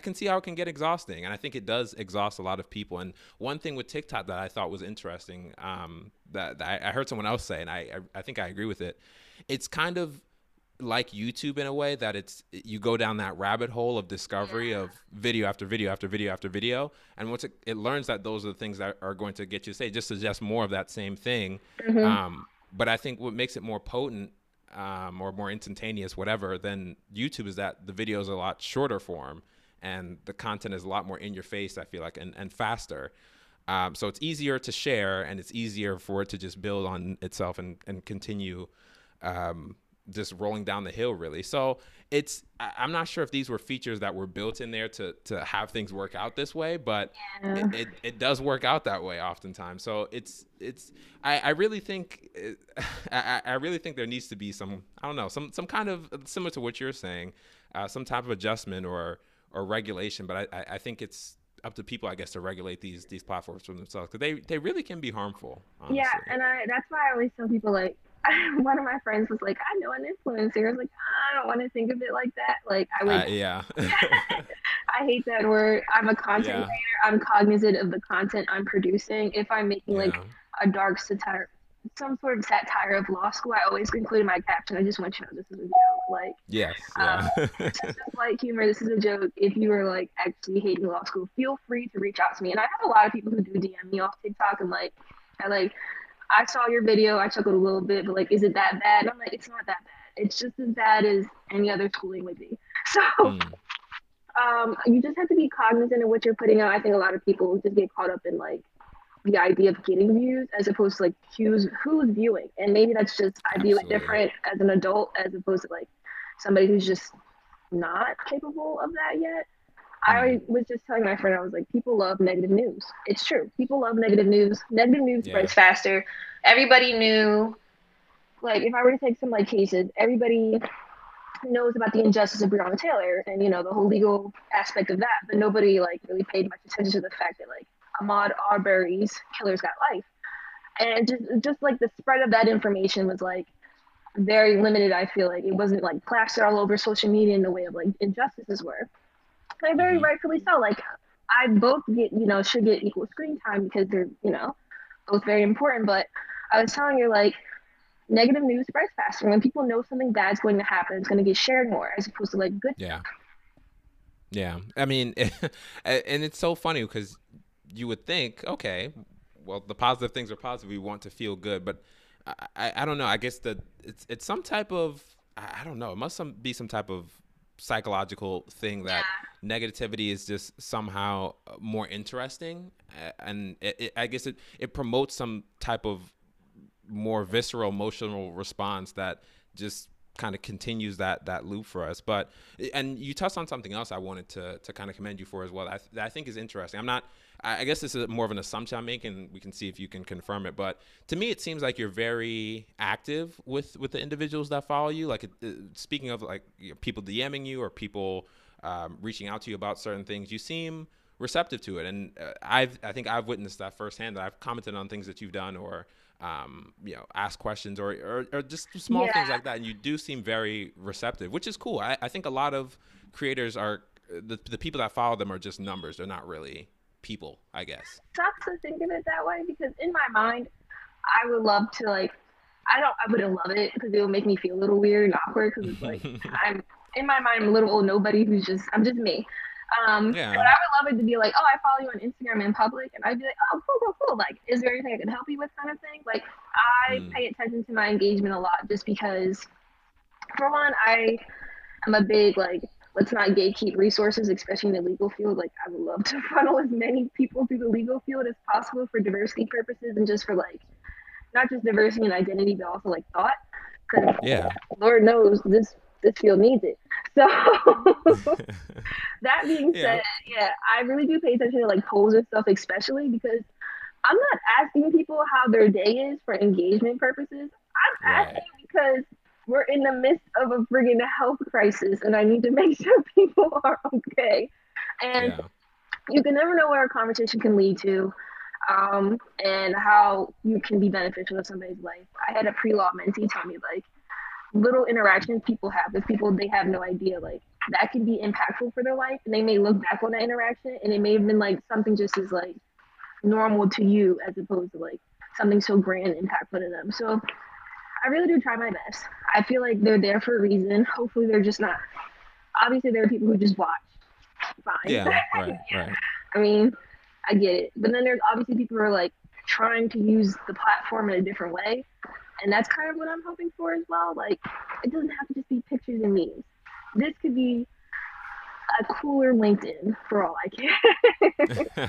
can see how it can get exhausting. And I think it does exhaust a lot of people. And one thing with TikTok that I thought was interesting, that I heard someone else say, and I think I agree with it. It's kind of like YouTube in a way that you go down that rabbit hole of discovery of video after video after video after video. And once it learns that those are the things that are going to get you to say, just suggest more of that same thing. Mm-hmm. But I think what makes it more potent or more instantaneous, whatever, than YouTube is that the video is a lot shorter form and the content is a lot more in your face, I feel like, and faster. So it's easier to share and it's easier for it to just build on itself and continue just rolling down the hill, really. So I'm not sure if these were features that were built in there to have things work out this way, but it does work out that way oftentimes. So I really think there needs to be some kind of, similar to what you're saying, some type of adjustment or regulation. But I think it's up to people, I guess, to regulate these platforms for themselves, because they really can be harmful, honestly. Yeah, and that's why I always tell people, like, one of my friends was like, I know an influencer. I was like, I don't want to think of it like that. Like, I would. Yeah. I hate that word. I'm a content creator. I'm cognizant of the content I'm producing. If I'm making like a dark satire, some sort of satire of law school, I always conclude in my caption, I just want you to know this is a joke. Like, this is like humor. This is a joke. If you are like actually hating law school, feel free to reach out to me. And I have a lot of people who do DM me off TikTok and like, I saw your video, I chuckled a little bit, but like, is it that bad? And I'm like, it's not that bad. It's just as bad as any other schooling would be. So you just have to be cognizant of what you're putting out. I think a lot of people just get caught up in like the idea of getting views as opposed to like who's viewing. And maybe that's just, I view it different as an adult as opposed to like somebody who's just not capable of that yet. I was just telling my friend, I was like, people love negative news. It's true. People love negative news. Negative news spreads faster. Everybody knew, like, if I were to take some, like, cases, everybody knows about the injustice of Breonna Taylor and, you know, the whole legal aspect of that. But nobody, like, really paid much attention to the fact that, like, Ahmaud Arbery's killers got life. And just like, the spread of that information was, like, very limited, I feel like. It wasn't, like, plastered all over social media in the way of, like, injustices were. Like, very rightfully so. Like, I both get, you know, should get equal screen time because they're, you know, both very important. But I was telling you, like, negative news spreads faster. When people know something bad's going to happen, it's going to get shared more as opposed to like good. Yeah. I mean, and it's so funny because you would think, okay, well, the positive things are positive. We want to feel good, but I don't know. I guess that it's some type of, I don't know. It must be some type of psychological thing that negativity is just somehow more interesting, and I guess it promotes some type of more visceral emotional response that just kind of continues that loop for us. But and you touched on something else I wanted to kind of commend you for as well, that I think is interesting. I guess this is more of an assumption I'm making. We can see if you can confirm it, but to me it seems like you're very active with the individuals that follow you. Like, speaking of like, you know, people DMing you or people reaching out to you about certain things, you seem receptive to it, and I think I've witnessed that firsthand. That I've commented on things that you've done, or you know, ask questions or just small things like that, and you do seem very receptive, which is cool. I think a lot of creators are the people that follow them are just numbers. They're not really people, I guess. Stop to think of it that way, because in my mind I would love to, like, I wouldn't love it because it would make me feel a little weird and awkward, because it's like I'm a little old nobody who's just, I'm just me. But I would love it to be like, oh, I follow you on Instagram in public, and I'd be like, oh, cool, like, is there anything I can help you with, kind of thing. Like, I pay attention to my engagement a lot, just because, for one, I am a big, like, let's not gatekeep resources, especially in the legal field. Like, I would love to funnel as many people through the legal field as possible for diversity purposes, and just for, like, not just diversity and identity, but also, like, thought, because Lord knows this field needs it. So that being said, I really do pay attention to like polls and stuff, especially because I'm not asking people how their day is for engagement purposes. I'm asking because we're in the midst of a friggin' health crisis, and I need to make sure people are okay. And you can never know where a conversation can lead to, and how you can be beneficial to somebody's life. I had a pre-law mentee tell me, like, little interactions people have with people they have no idea, like, that can be impactful for their life, and they may look back on that interaction and it may have been like something just as like normal to you as opposed to like something so grand and impactful to them. So I really do try my best. I feel like they're there for a reason. Hopefully they're just not, obviously there are people who just watch. Fine. Right. I mean, I get it, but then there's obviously people who are like trying to use the platform in a different way. And that's kind of what I'm hoping for as well. Like, it doesn't have to just be pictures and memes. This could be a cooler LinkedIn for all I care.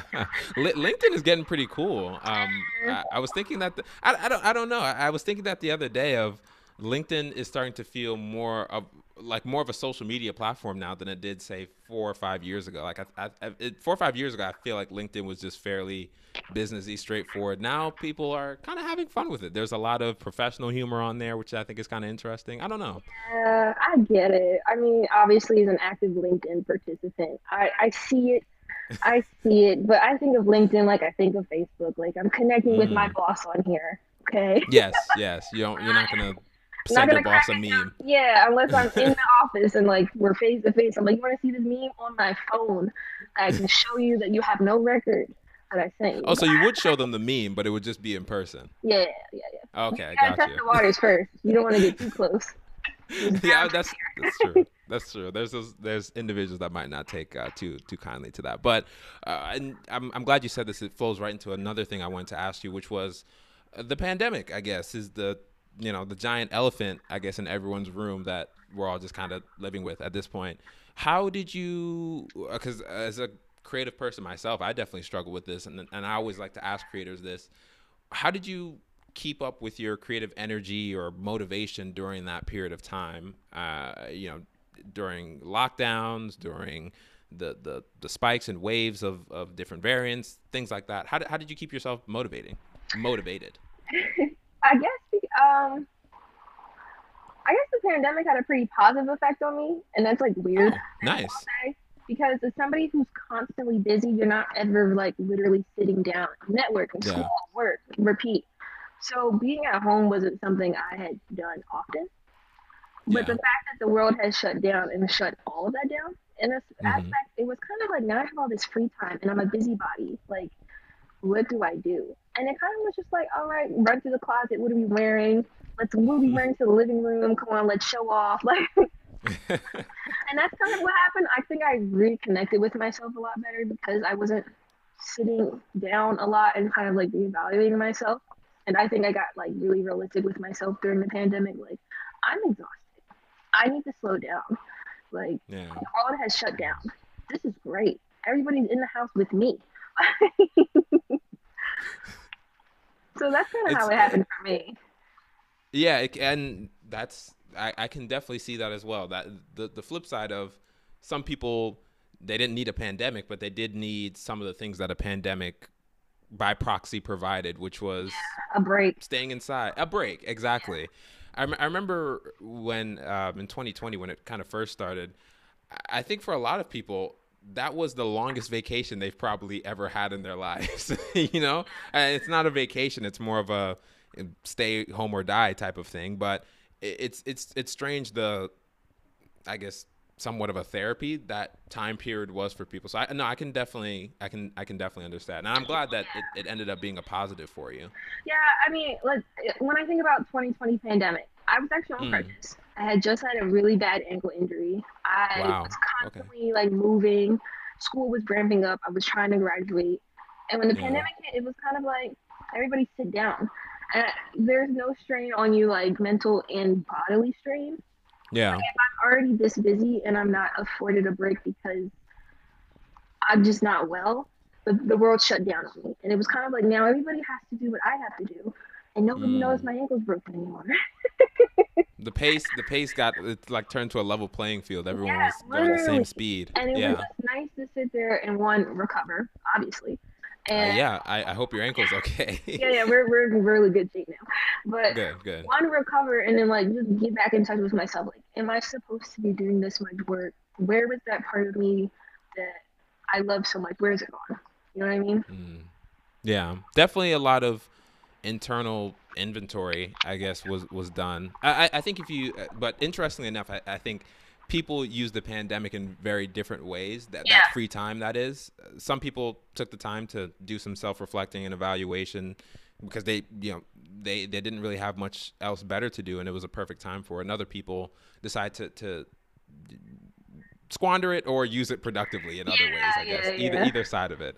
LinkedIn is getting pretty cool. I was thinking that I don't know. I was thinking that the other day of LinkedIn is starting to feel more of a social media platform now than it did, say, 4 or 5 years ago. Like 4 or 5 years ago, I feel like LinkedIn was just fairly businessy, straightforward. Now people are kind of having fun with it. There's a lot of professional humor on there, which I think is kind of interesting. I don't know. Yeah, I get it. I mean, obviously, as an active LinkedIn participant, I see it. I see it. But I think of LinkedIn like I think of Facebook. Like, I'm connecting with my boss on here. Okay. Yes. You're not gonna send your boss a meme. Yeah, unless I'm in the office and like we're face to face. I'm like, you want to see this meme on my phone? I can show you that you have no record that I sent you. Oh, so you would show them the meme, but it would just be in person. Yeah. Okay, I got you. Test the waters first. You don't want to get too close. Yeah, that's true. That's true. There's individuals that might not take too kindly to that. But and I'm glad you said this. It flows right into another thing I wanted to ask you, which was the pandemic. I guess is the giant elephant, I guess, in everyone's room that we're all just kind of living with at this point. How did you? Because as a creative person myself, I definitely struggle with this, and I always like to ask creators this: how did you keep up with your creative energy or motivation during that period of time, during lockdowns, during the spikes and waves of different variants, things like that? How did you keep yourself motivated? I guess the pandemic had a pretty positive effect on me, and that's like weird. Oh, nice. Because as somebody who's constantly busy, you're not ever like literally sitting down, networking, school, work, repeat. So being at home wasn't something I had done often, but the fact that the world has shut down and shut all of that down, in this aspect, it was kind of like, now I have all this free time and I'm a busybody. Like, what do I do? And it kind of was just like, all right, run through the closet. What are we wearing? Let's move wearing to the living room. Come on, let's show off. Like, and that's kind of what happened. I think I reconnected with myself a lot better because I wasn't sitting down a lot and kind of like reevaluating myself. And I think I got like really realistic with myself during the pandemic. Like, I'm exhausted. I need to slow down. Like, the world has shut down. This is great. Everybody's in the house with me. So that's kind of how it happened for me. Yeah, and that's I can definitely see that as well. That the flip side of some people, they didn't need a pandemic, but they did need some of the things that a pandemic by proxy provided, which was a break, staying inside, a break. Exactly. Yeah. I remember when in 2020, when it kind of first started, I think for a lot of people, that was the longest vacation they've probably ever had in their lives. And it's not a vacation. It's more of a stay home or die type of thing. But it's strange. I guess, somewhat of a therapy that time period was for people. So I can definitely understand. And I'm glad that it ended up being a positive for you. Yeah. I mean, like, when I think about 2020 pandemic, I was actually on crutches. I had just had a really bad ankle injury. I was constantly like moving. School was ramping up. I was trying to graduate. And when the pandemic hit, it was kind of like, everybody sit down. And there's no strain on you, like mental and bodily strain. Yeah. Like, if I'm already this busy and I'm not afforded a break because I'm just not well, the world shut down on me. And it was kind of like, now everybody has to do what I have to do. And nobody knows my ankle's broken anymore. The pace turned to a level playing field. Everyone was going at the same speed. And it was just nice to sit there and recover, obviously. And I hope your ankle's okay. We're in really good shape now. But good. One, recover, and then like just get back in touch with myself. Like, am I supposed to be doing this much work? Where was that part of me that I love so much? Where is it gone? You know what I mean? Yeah, definitely a lot of internal inventory, I guess, was done. I think but interestingly enough, I think people use the pandemic in very different ways, that free time, that is. Some people took the time to do some self-reflecting and evaluation because they didn't really have much else better to do, and it was a perfect time for it. And other people decide to squander it or use it productively in other ways, I guess, either side of it.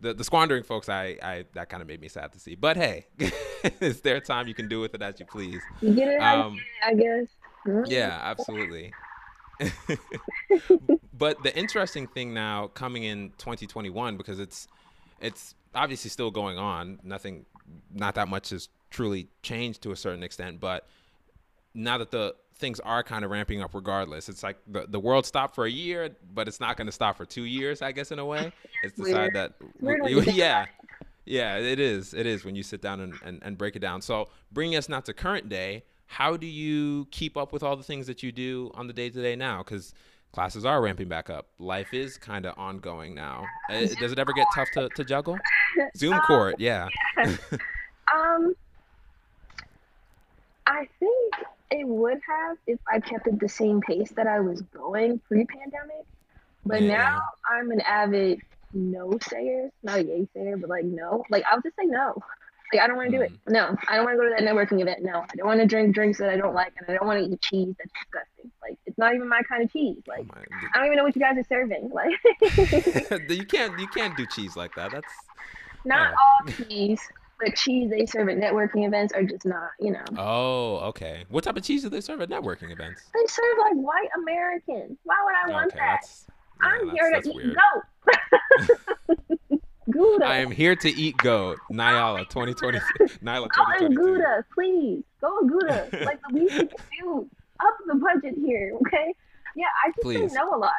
The squandering folks, I that kind of made me sad to see. But hey, it's their time. You can do with it as you please. You get it, I guess. Yeah, absolutely. But the interesting thing now coming in 2021, because it's obviously still going on, not that much has truly changed to a certain extent, but now that the things are kind of ramping up regardless, it's like the world stopped for a year, but it's not going to stop for 2 years, I guess, in a way. It's decided that it is when you sit down and break it down. So bringing us not to current day, how do you keep up with all the things that you do on the day-to-day now? Because classes are ramping back up. Life is kind of ongoing now. Does it ever get tough to juggle? Zoom court, yeah. I think it would have if I kept at the same pace that I was going pre-pandemic. But now I'm an avid no-sayer, not a yay-sayer, but like no. Like I'll just say no. Like I don't want to do it. No, I don't want to go to that networking event. No, I don't want to drink drinks that I don't like, and I don't want to eat cheese. That's disgusting. Like it's not even my kind of cheese. Like I don't even know what you guys are serving. Like you can't do cheese like that. That's not all cheese. But cheese they serve at networking events are just not, you know. Oh, okay. What type of cheese do they serve at networking events? They serve like white Americans. Why would I want that? Yeah, I'm here to eat goat. Gouda. I am here to eat goat. Nyla 2020. Nyla 2020. Go and Gouda, please. Go and Gouda. Like the least you can do. Up the budget here, okay? Yeah, I just didn't know a lot.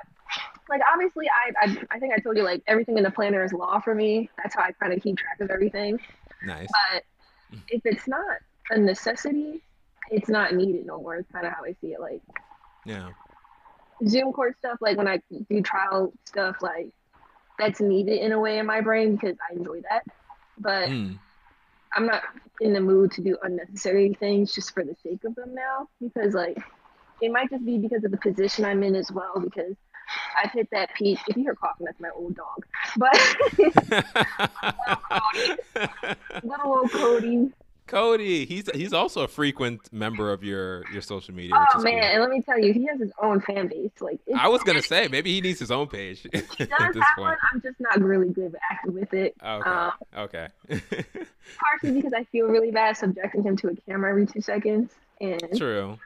Like obviously, I think I told you like everything in the planner is law for me. That's how I kind of keep track of everything. Nice. But if it's not a necessity, it's not needed no more. It's kind of how I see it. Like, yeah. Zoom court stuff, like when I do trial stuff, like that's needed in a way in my brain because I enjoy that. But I'm not in the mood to do unnecessary things just for the sake of them now because, like, it might just be because of the position I'm in as well because I've hit that peak. If you hear coughing, that's my old dog. But little old Cody. Cody, he's also a frequent member of your social media. Oh man, cool. And let me tell you, he has his own fan base. Like I was gonna say, maybe he needs his own page. He does have one. I'm just not really good at acting with it. Okay. Okay. Partially because I feel really bad subjecting him to a camera every 2 seconds. And true.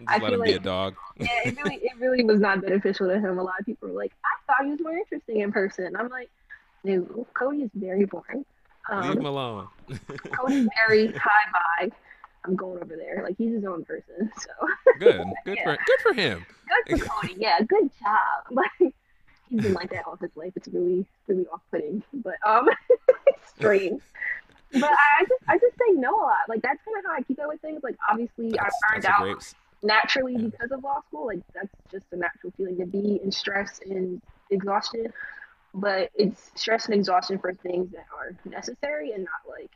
Just I let him like, be a dog. Yeah, it really was not beneficial to him. A lot of people were like, I thought he was more interesting in person. I'm like, no, Cody is very boring. Leave him alone. Cody's very high vibe. I'm going over there. Like he's his own person. So good for him. Good for Cody. Yeah, good job. Like he's been like that all his life. It's really off-putting, but it's strange. But I just say no a lot. Like that's kind of how I keep up with things. Like obviously I found out. Naturally because of law school, like that's just a natural feeling to be in stress and exhaustion, but it's stress and exhaustion for things that are necessary and not like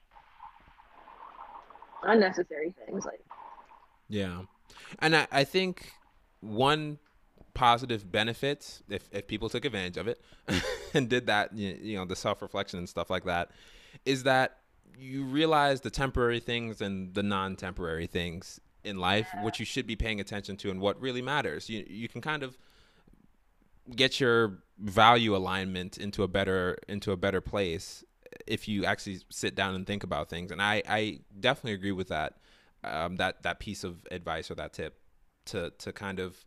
unnecessary things. Like and I think one positive benefit, if people took advantage of it and did that, you know, the self-reflection and stuff like that, is that you realize the temporary things and the non-temporary things in life, what you should be paying attention to and what really matters. You can kind of get your value alignment into a better place if you actually sit down and think about things. And I definitely agree with that, that piece of advice or that tip to kind of,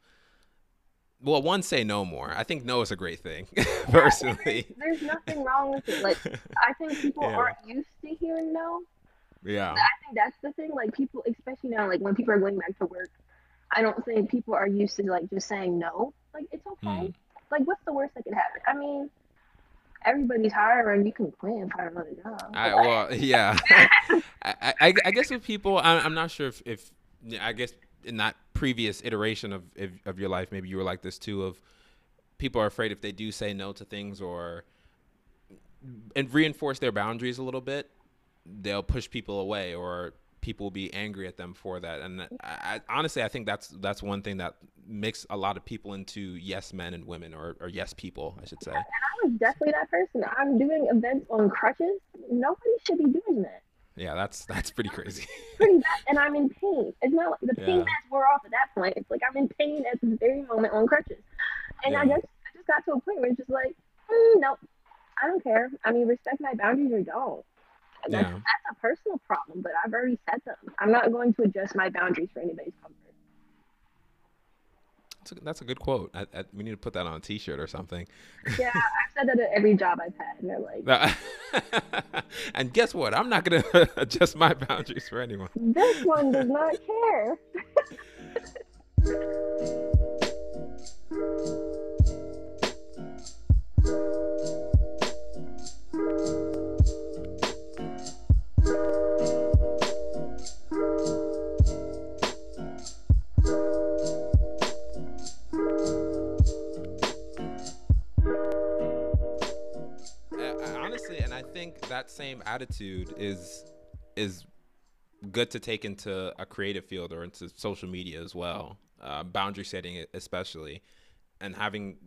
well, one, say no more. I think no is a great thing, personally. There's nothing wrong with it. Like, I think people aren't used to hearing no. Yeah, I think that's the thing. Like people, especially now, like when people are going back to work, I don't think people are used to like just saying no. Like it's okay. Like what's the worst that could happen? I mean, everybody's hiring. You can quit and find another job. I guess with people, I'm not sure if I guess in that previous iteration of your life, maybe you were like this too. Of people are afraid if they do say no to things and reinforce their boundaries a little bit, they'll push people away or people will be angry at them for that. And I honestly think that's one thing that makes a lot of people into yes men and women or yes people, I should say. And I was definitely that person. I'm doing events on crutches. Nobody should be doing that. Yeah, that's pretty crazy. Pretty bad, and I'm in pain. It's not like the pain meds wore off at that point. It's like I'm in pain at this very moment on crutches. And I just got to a point where it's just like, nope, I don't care. I mean, respect my boundaries or don't. That's a personal problem, but I've already set them. I'm not going to adjust my boundaries for anybody's comfort. That's a good quote. We need to put that on a t-shirt or something. Yeah, I've said that at every job I've had, and they're like... And guess what? I'm not going to adjust my boundaries for anyone. This one does not care. That same attitude is good to take into a creative field or into social media as well, boundary setting especially, and having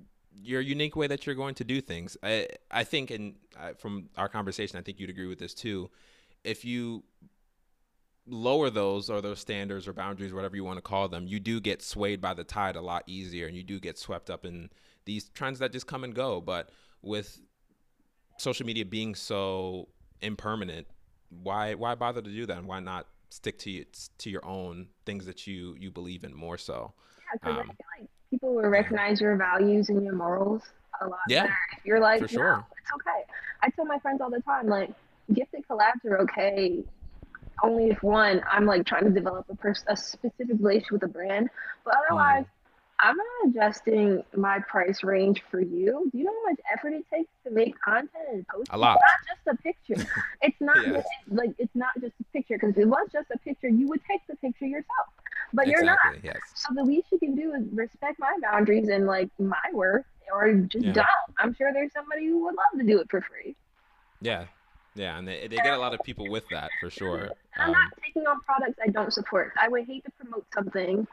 your unique way that you're going to do things. I think, and from our conversation, I think you'd agree with this too. If you lower those or those standards or boundaries, whatever you want to call them, you do get swayed by the tide a lot easier, and you do get swept up in these trends that just come and go. But with social media being so impermanent, why bother to do that? And why not stick to your own things that you believe in more so? Yeah, because I feel like people will recognize your values and your morals a lot better. If you're like, for sure. No, it's okay. I tell my friends all the time, like, gifted collabs are okay. Only if one, I'm like trying to develop a specific relationship with a brand, but otherwise, I'm not adjusting my price range for you. Do you know how much effort it takes to make content and post? A lot. It's not just a picture. It's not yes. like it's not just a picture, because if it was just a picture, you would take the picture yourself, but you're not. Yes. So the least you can do is respect my boundaries and like my worth, or just don't. I'm sure there's somebody who would love to do it for free. Yeah. Yeah, and they get a lot of people with that, for sure. I'm not taking on products I don't support. I would hate to promote something,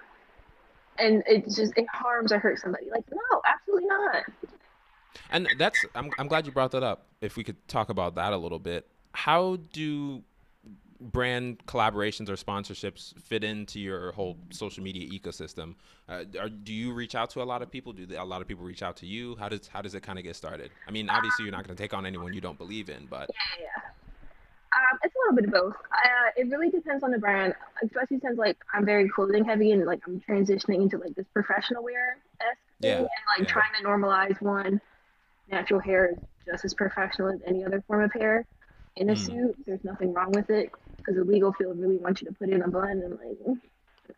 and it harms or hurts somebody. Like, no, absolutely not. And that's, I'm glad you brought that up. If we could talk about that a little bit. How do brand collaborations or sponsorships fit into your whole social media ecosystem? Do you reach out to a lot of people? Do a lot of people reach out to you? How does it kind of get started? I mean, obviously you're not going to take on anyone you don't believe in, but it's a little bit of both. It really depends on the brand, especially since like I'm very clothing heavy and like I'm transitioning into like this professional wear-esque thing, and like trying to normalize one. Natural hair is just as professional as any other form of hair. In a suit, there's nothing wrong with it, because the legal field really wants you to put in a bun and like, you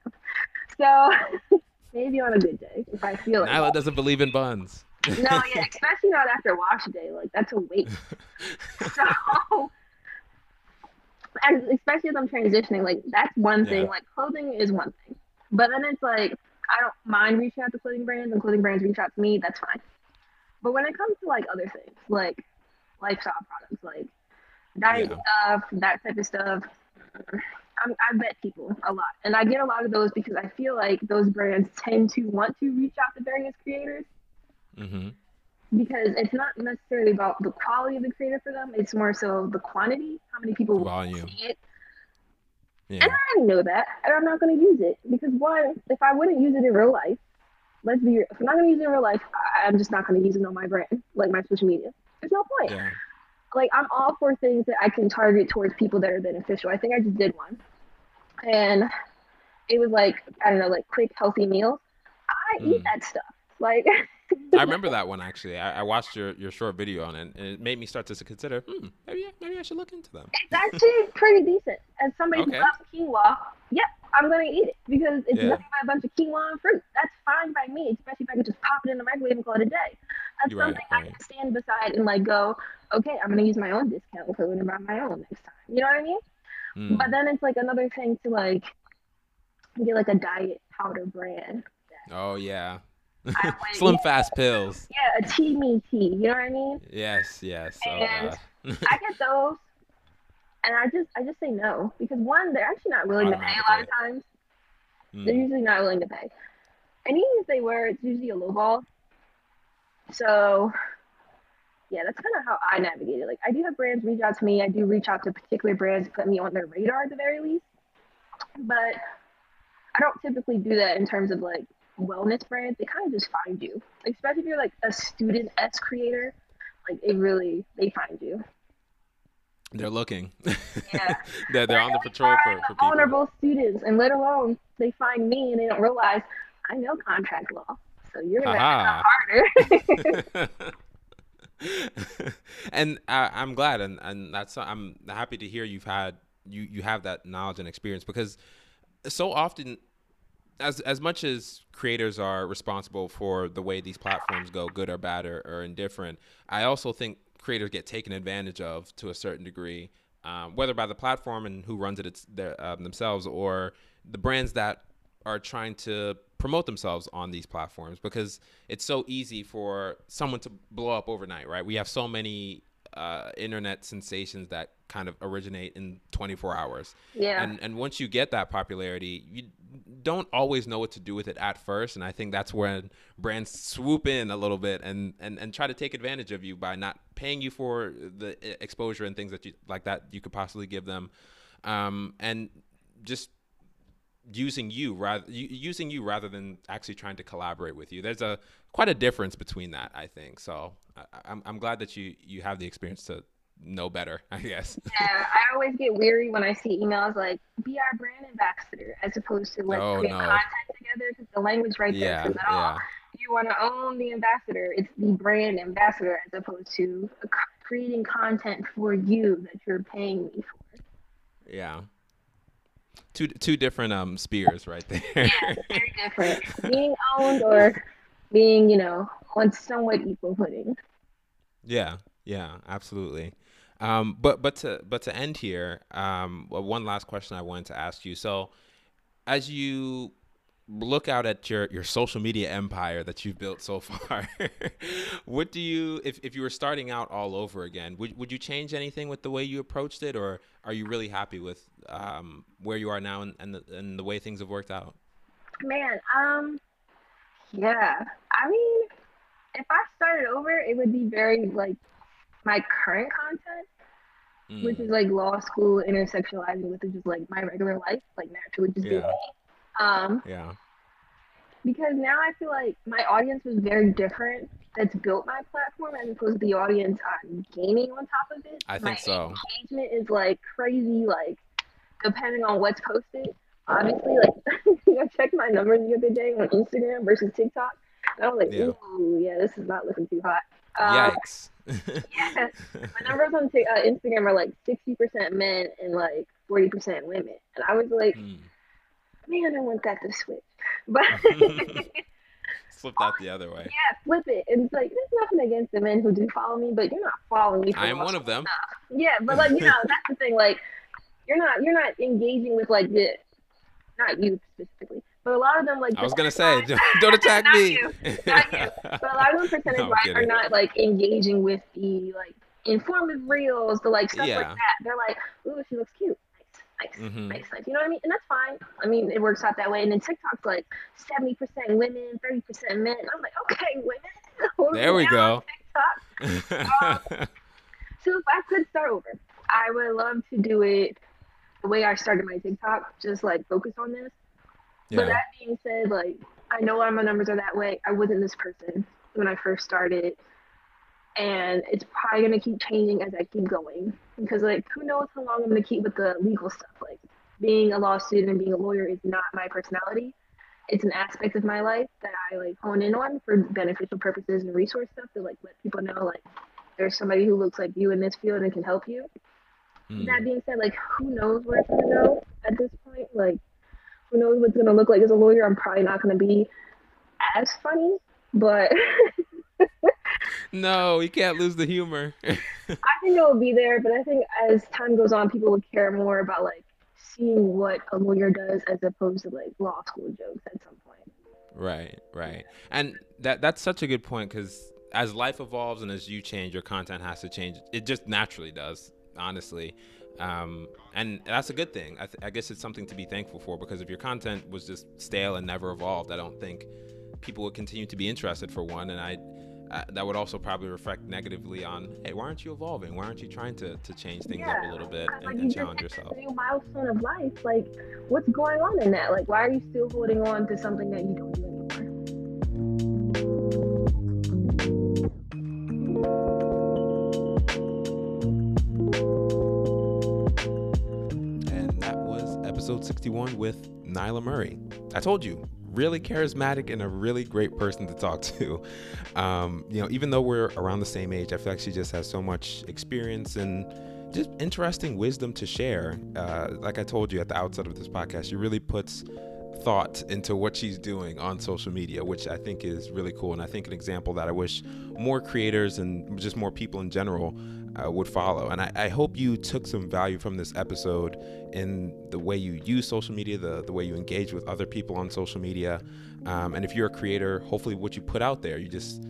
know. So maybe on a good day, if I feel it. Nyla doesn't believe in buns. No, yeah, especially not after wash day. Like, that's a waste. So, especially as I'm transitioning, like, that's one thing. Yeah. Like, clothing is one thing. But then it's like, I don't mind reaching out to clothing brands, and clothing brands reach out to me, that's fine. But when it comes to like other things, like lifestyle products, like diet stuff, that type of stuff, I vet people a lot, and I get a lot of those because I feel like those brands tend to want to reach out to various creators, because it's not necessarily about the quality of the creator for them, it's more so the quantity, how many people will see it. And I know that, and I'm not going to use it, because one, if I wouldn't use it in real life, let's be real, if I'm not going to use it in real life, I'm just not going to use it on my brand, like my social media. There's no point. Like, I'm all for things that I can target towards people that are beneficial. I think I just did one, and it was like, I don't know, like quick healthy meals. I eat that stuff. Like, I remember that one actually. I watched your short video on it, and it made me start to consider, maybe I should look into them. It's actually pretty decent. As somebody who loves quinoa, I'm gonna eat it, because it's nothing but a bunch of quinoa and fruit. That's fine by me, especially if I can just pop it in the microwave and call it a day. That's something I can stand beside and like go, okay, I'm gonna use my own discount code and buy my own next time. You know what I mean? But then it's like another thing to like get like a diet powder brand. Oh yeah. Slim Fast pills. Yeah, a teamy tea. You know what I mean? Yes. And I get those, and I just say no, because one, they're actually not willing to pay a lot of times. They're usually not willing to pay, and even if they were, it's usually a low ball. So yeah, that's kind of how I navigate it. Like, I do have brands reach out to me. I do reach out to particular brands to put me on their radar at the very least, but I don't typically do that in terms of like wellness brands. They kind of just find you, especially if you're like a student-esque creator. Like, they find you. They're looking. Yeah. they're on the patrol for people. Vulnerable students, and let alone they find me and they don't realize I know contract law, so you're gonna have harder. And I'm glad, and that's, I'm happy to hear you have that knowledge and experience, because so often, as much as creators are responsible for the way these platforms go, good or bad or indifferent, I also think creators get taken advantage of to a certain degree, whether by the platform and who runs it themselves, or the brands that are trying to promote themselves on these platforms, because it's so easy for someone to blow up overnight, right? We have so many internet sensations that kind of originate in 24 hours. Yeah. And once you get that popularity, you don't always know what to do with it at first. And I think that's when brands swoop in a little bit and try to take advantage of you by not paying you for the exposure and things that you like that you could possibly give them. And just using you rather than actually trying to collaborate with you. There's quite a difference between that, I think. So I'm glad that you have the experience to know better, I guess. Yeah, I always get weary when I see emails like, be our brand ambassador, as opposed to like content together, because the language right there says it all. You want to own the ambassador. It's the brand ambassador, as opposed to creating content for you that you're paying me for. Yeah. Two different spheres right there. Yeah, very different. Being owned or being, on somewhat equal footing. Yeah, absolutely. But to end here, one last question I wanted to ask you. So, as you look out at your social media empire that you've built so far, what do you, if you were starting out all over again, would you change anything with the way you approached it, or are you really happy with where you are now and the way things have worked out? Man, yeah. I mean, if I started over, it would be very like my current content, which is like law school intersectionalizing with just like my regular life, like naturally just being me. Because now I feel like my audience was very different that's built my platform as opposed to the audience I'm gaining on top of it. I think so. My engagement is like crazy, like depending on what's posted. Obviously, like I checked my numbers the other day on Instagram versus TikTok. And I was like, ooh, yeah, this is not looking too hot. Yikes. Yeah. My numbers on Instagram are like 60% men and like 40% women. And I was like, man, I want that to switch. But flip that the other way. Yeah, flip it. It's like, there's nothing against the men who do follow me, but you're not following me. I am one of them. Yeah, but like, that's the thing. Like, you're not engaging with like the, not you specifically, but a lot of them like. I was gonna say, don't attack me. Not you. But a lot of them percentage-wise are not like engaging with the like informative reels, the like stuff like that. They're like, ooh, she looks cute. Nice. You know what I mean? And that's fine. I mean, it works out that way. And then TikTok's like 70% women, 30% men. I'm like, okay, women. There we go. TikTok. So if I could start over, I would love to do it the way I started my TikTok, just like focus on this. Yeah. But that being said, like, I know why my numbers are that way. I wasn't this person when I first started. And it's probably going to keep changing as I keep going. Because, like, who knows how long I'm going to keep with the legal stuff. Like, being a law student and being a lawyer is not my personality. It's an aspect of my life that I, like, hone in on for beneficial purposes and resource stuff to, like, let people know, like, there's somebody who looks like you in this field and can help you. That being said, like, who knows where it's going to go at this point? Like, who knows what it's going to look like as a lawyer? I'm probably not going to be as funny, but... No, you can't lose the humor. I think it will be there, but I think as time goes on, people will care more about like seeing what a lawyer does as opposed to like law school jokes at some point. Right. And that's such a good point, because as life evolves and as you change, your content has to change. It just naturally does, honestly. And that's a good thing. I guess it's something to be thankful for, because if your content was just stale and never evolved, I don't think people would continue to be interested, for one. And that would also probably reflect negatively on, hey, why aren't you evolving? Why aren't you trying to change things up a little bit and challenge yourself? New milestone of life, like what's going on in that? Like, why are you still holding on to something that you don't do anymore? And that was episode 61 with Nyla Murray. I told you. Really charismatic and a really great person to talk to. Even though we're around the same age, I feel like she just has so much experience and just interesting wisdom to share. Like I told you at the outset of this podcast, she really puts thought into what she's doing on social media, which I think is really cool. And I think an example that I wish more creators and just more people in general would follow. And I hope you took some value from this episode in the way you use social media, the way you engage with other people on social media. And if you're a creator, hopefully what you put out there, you just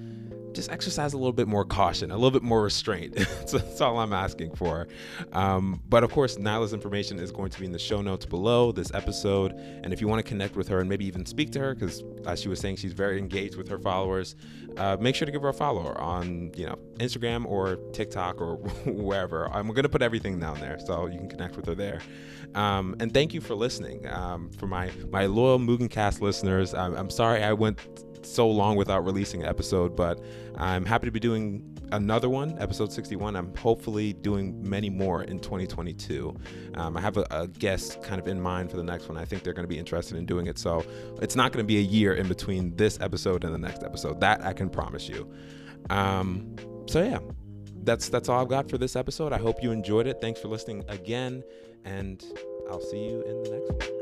just exercise a little bit more caution, a little bit more restraint. That's all I'm asking for. But of course, Nyla's information is going to be in the show notes below this episode. And if you want to connect with her and maybe even speak to her, because as she was saying, she's very engaged with her followers, make sure to give her a follow on, Instagram or TikTok or wherever. I'm going to put everything down there so you can connect with her there. And thank you for listening. For my loyal MugenCast listeners, I'm sorry I went so long without releasing an episode, but I'm happy to be doing another one, episode 61. I'm hopefully doing many more in 2022. I have a guest kind of in mind for the next one. I think they're going to be interested in doing it. So it's not going to be a year in between this episode and the next episode. That I can promise you. So yeah, that's all I've got for this episode. I hope you enjoyed it. Thanks for listening again, and I'll see you in the next one.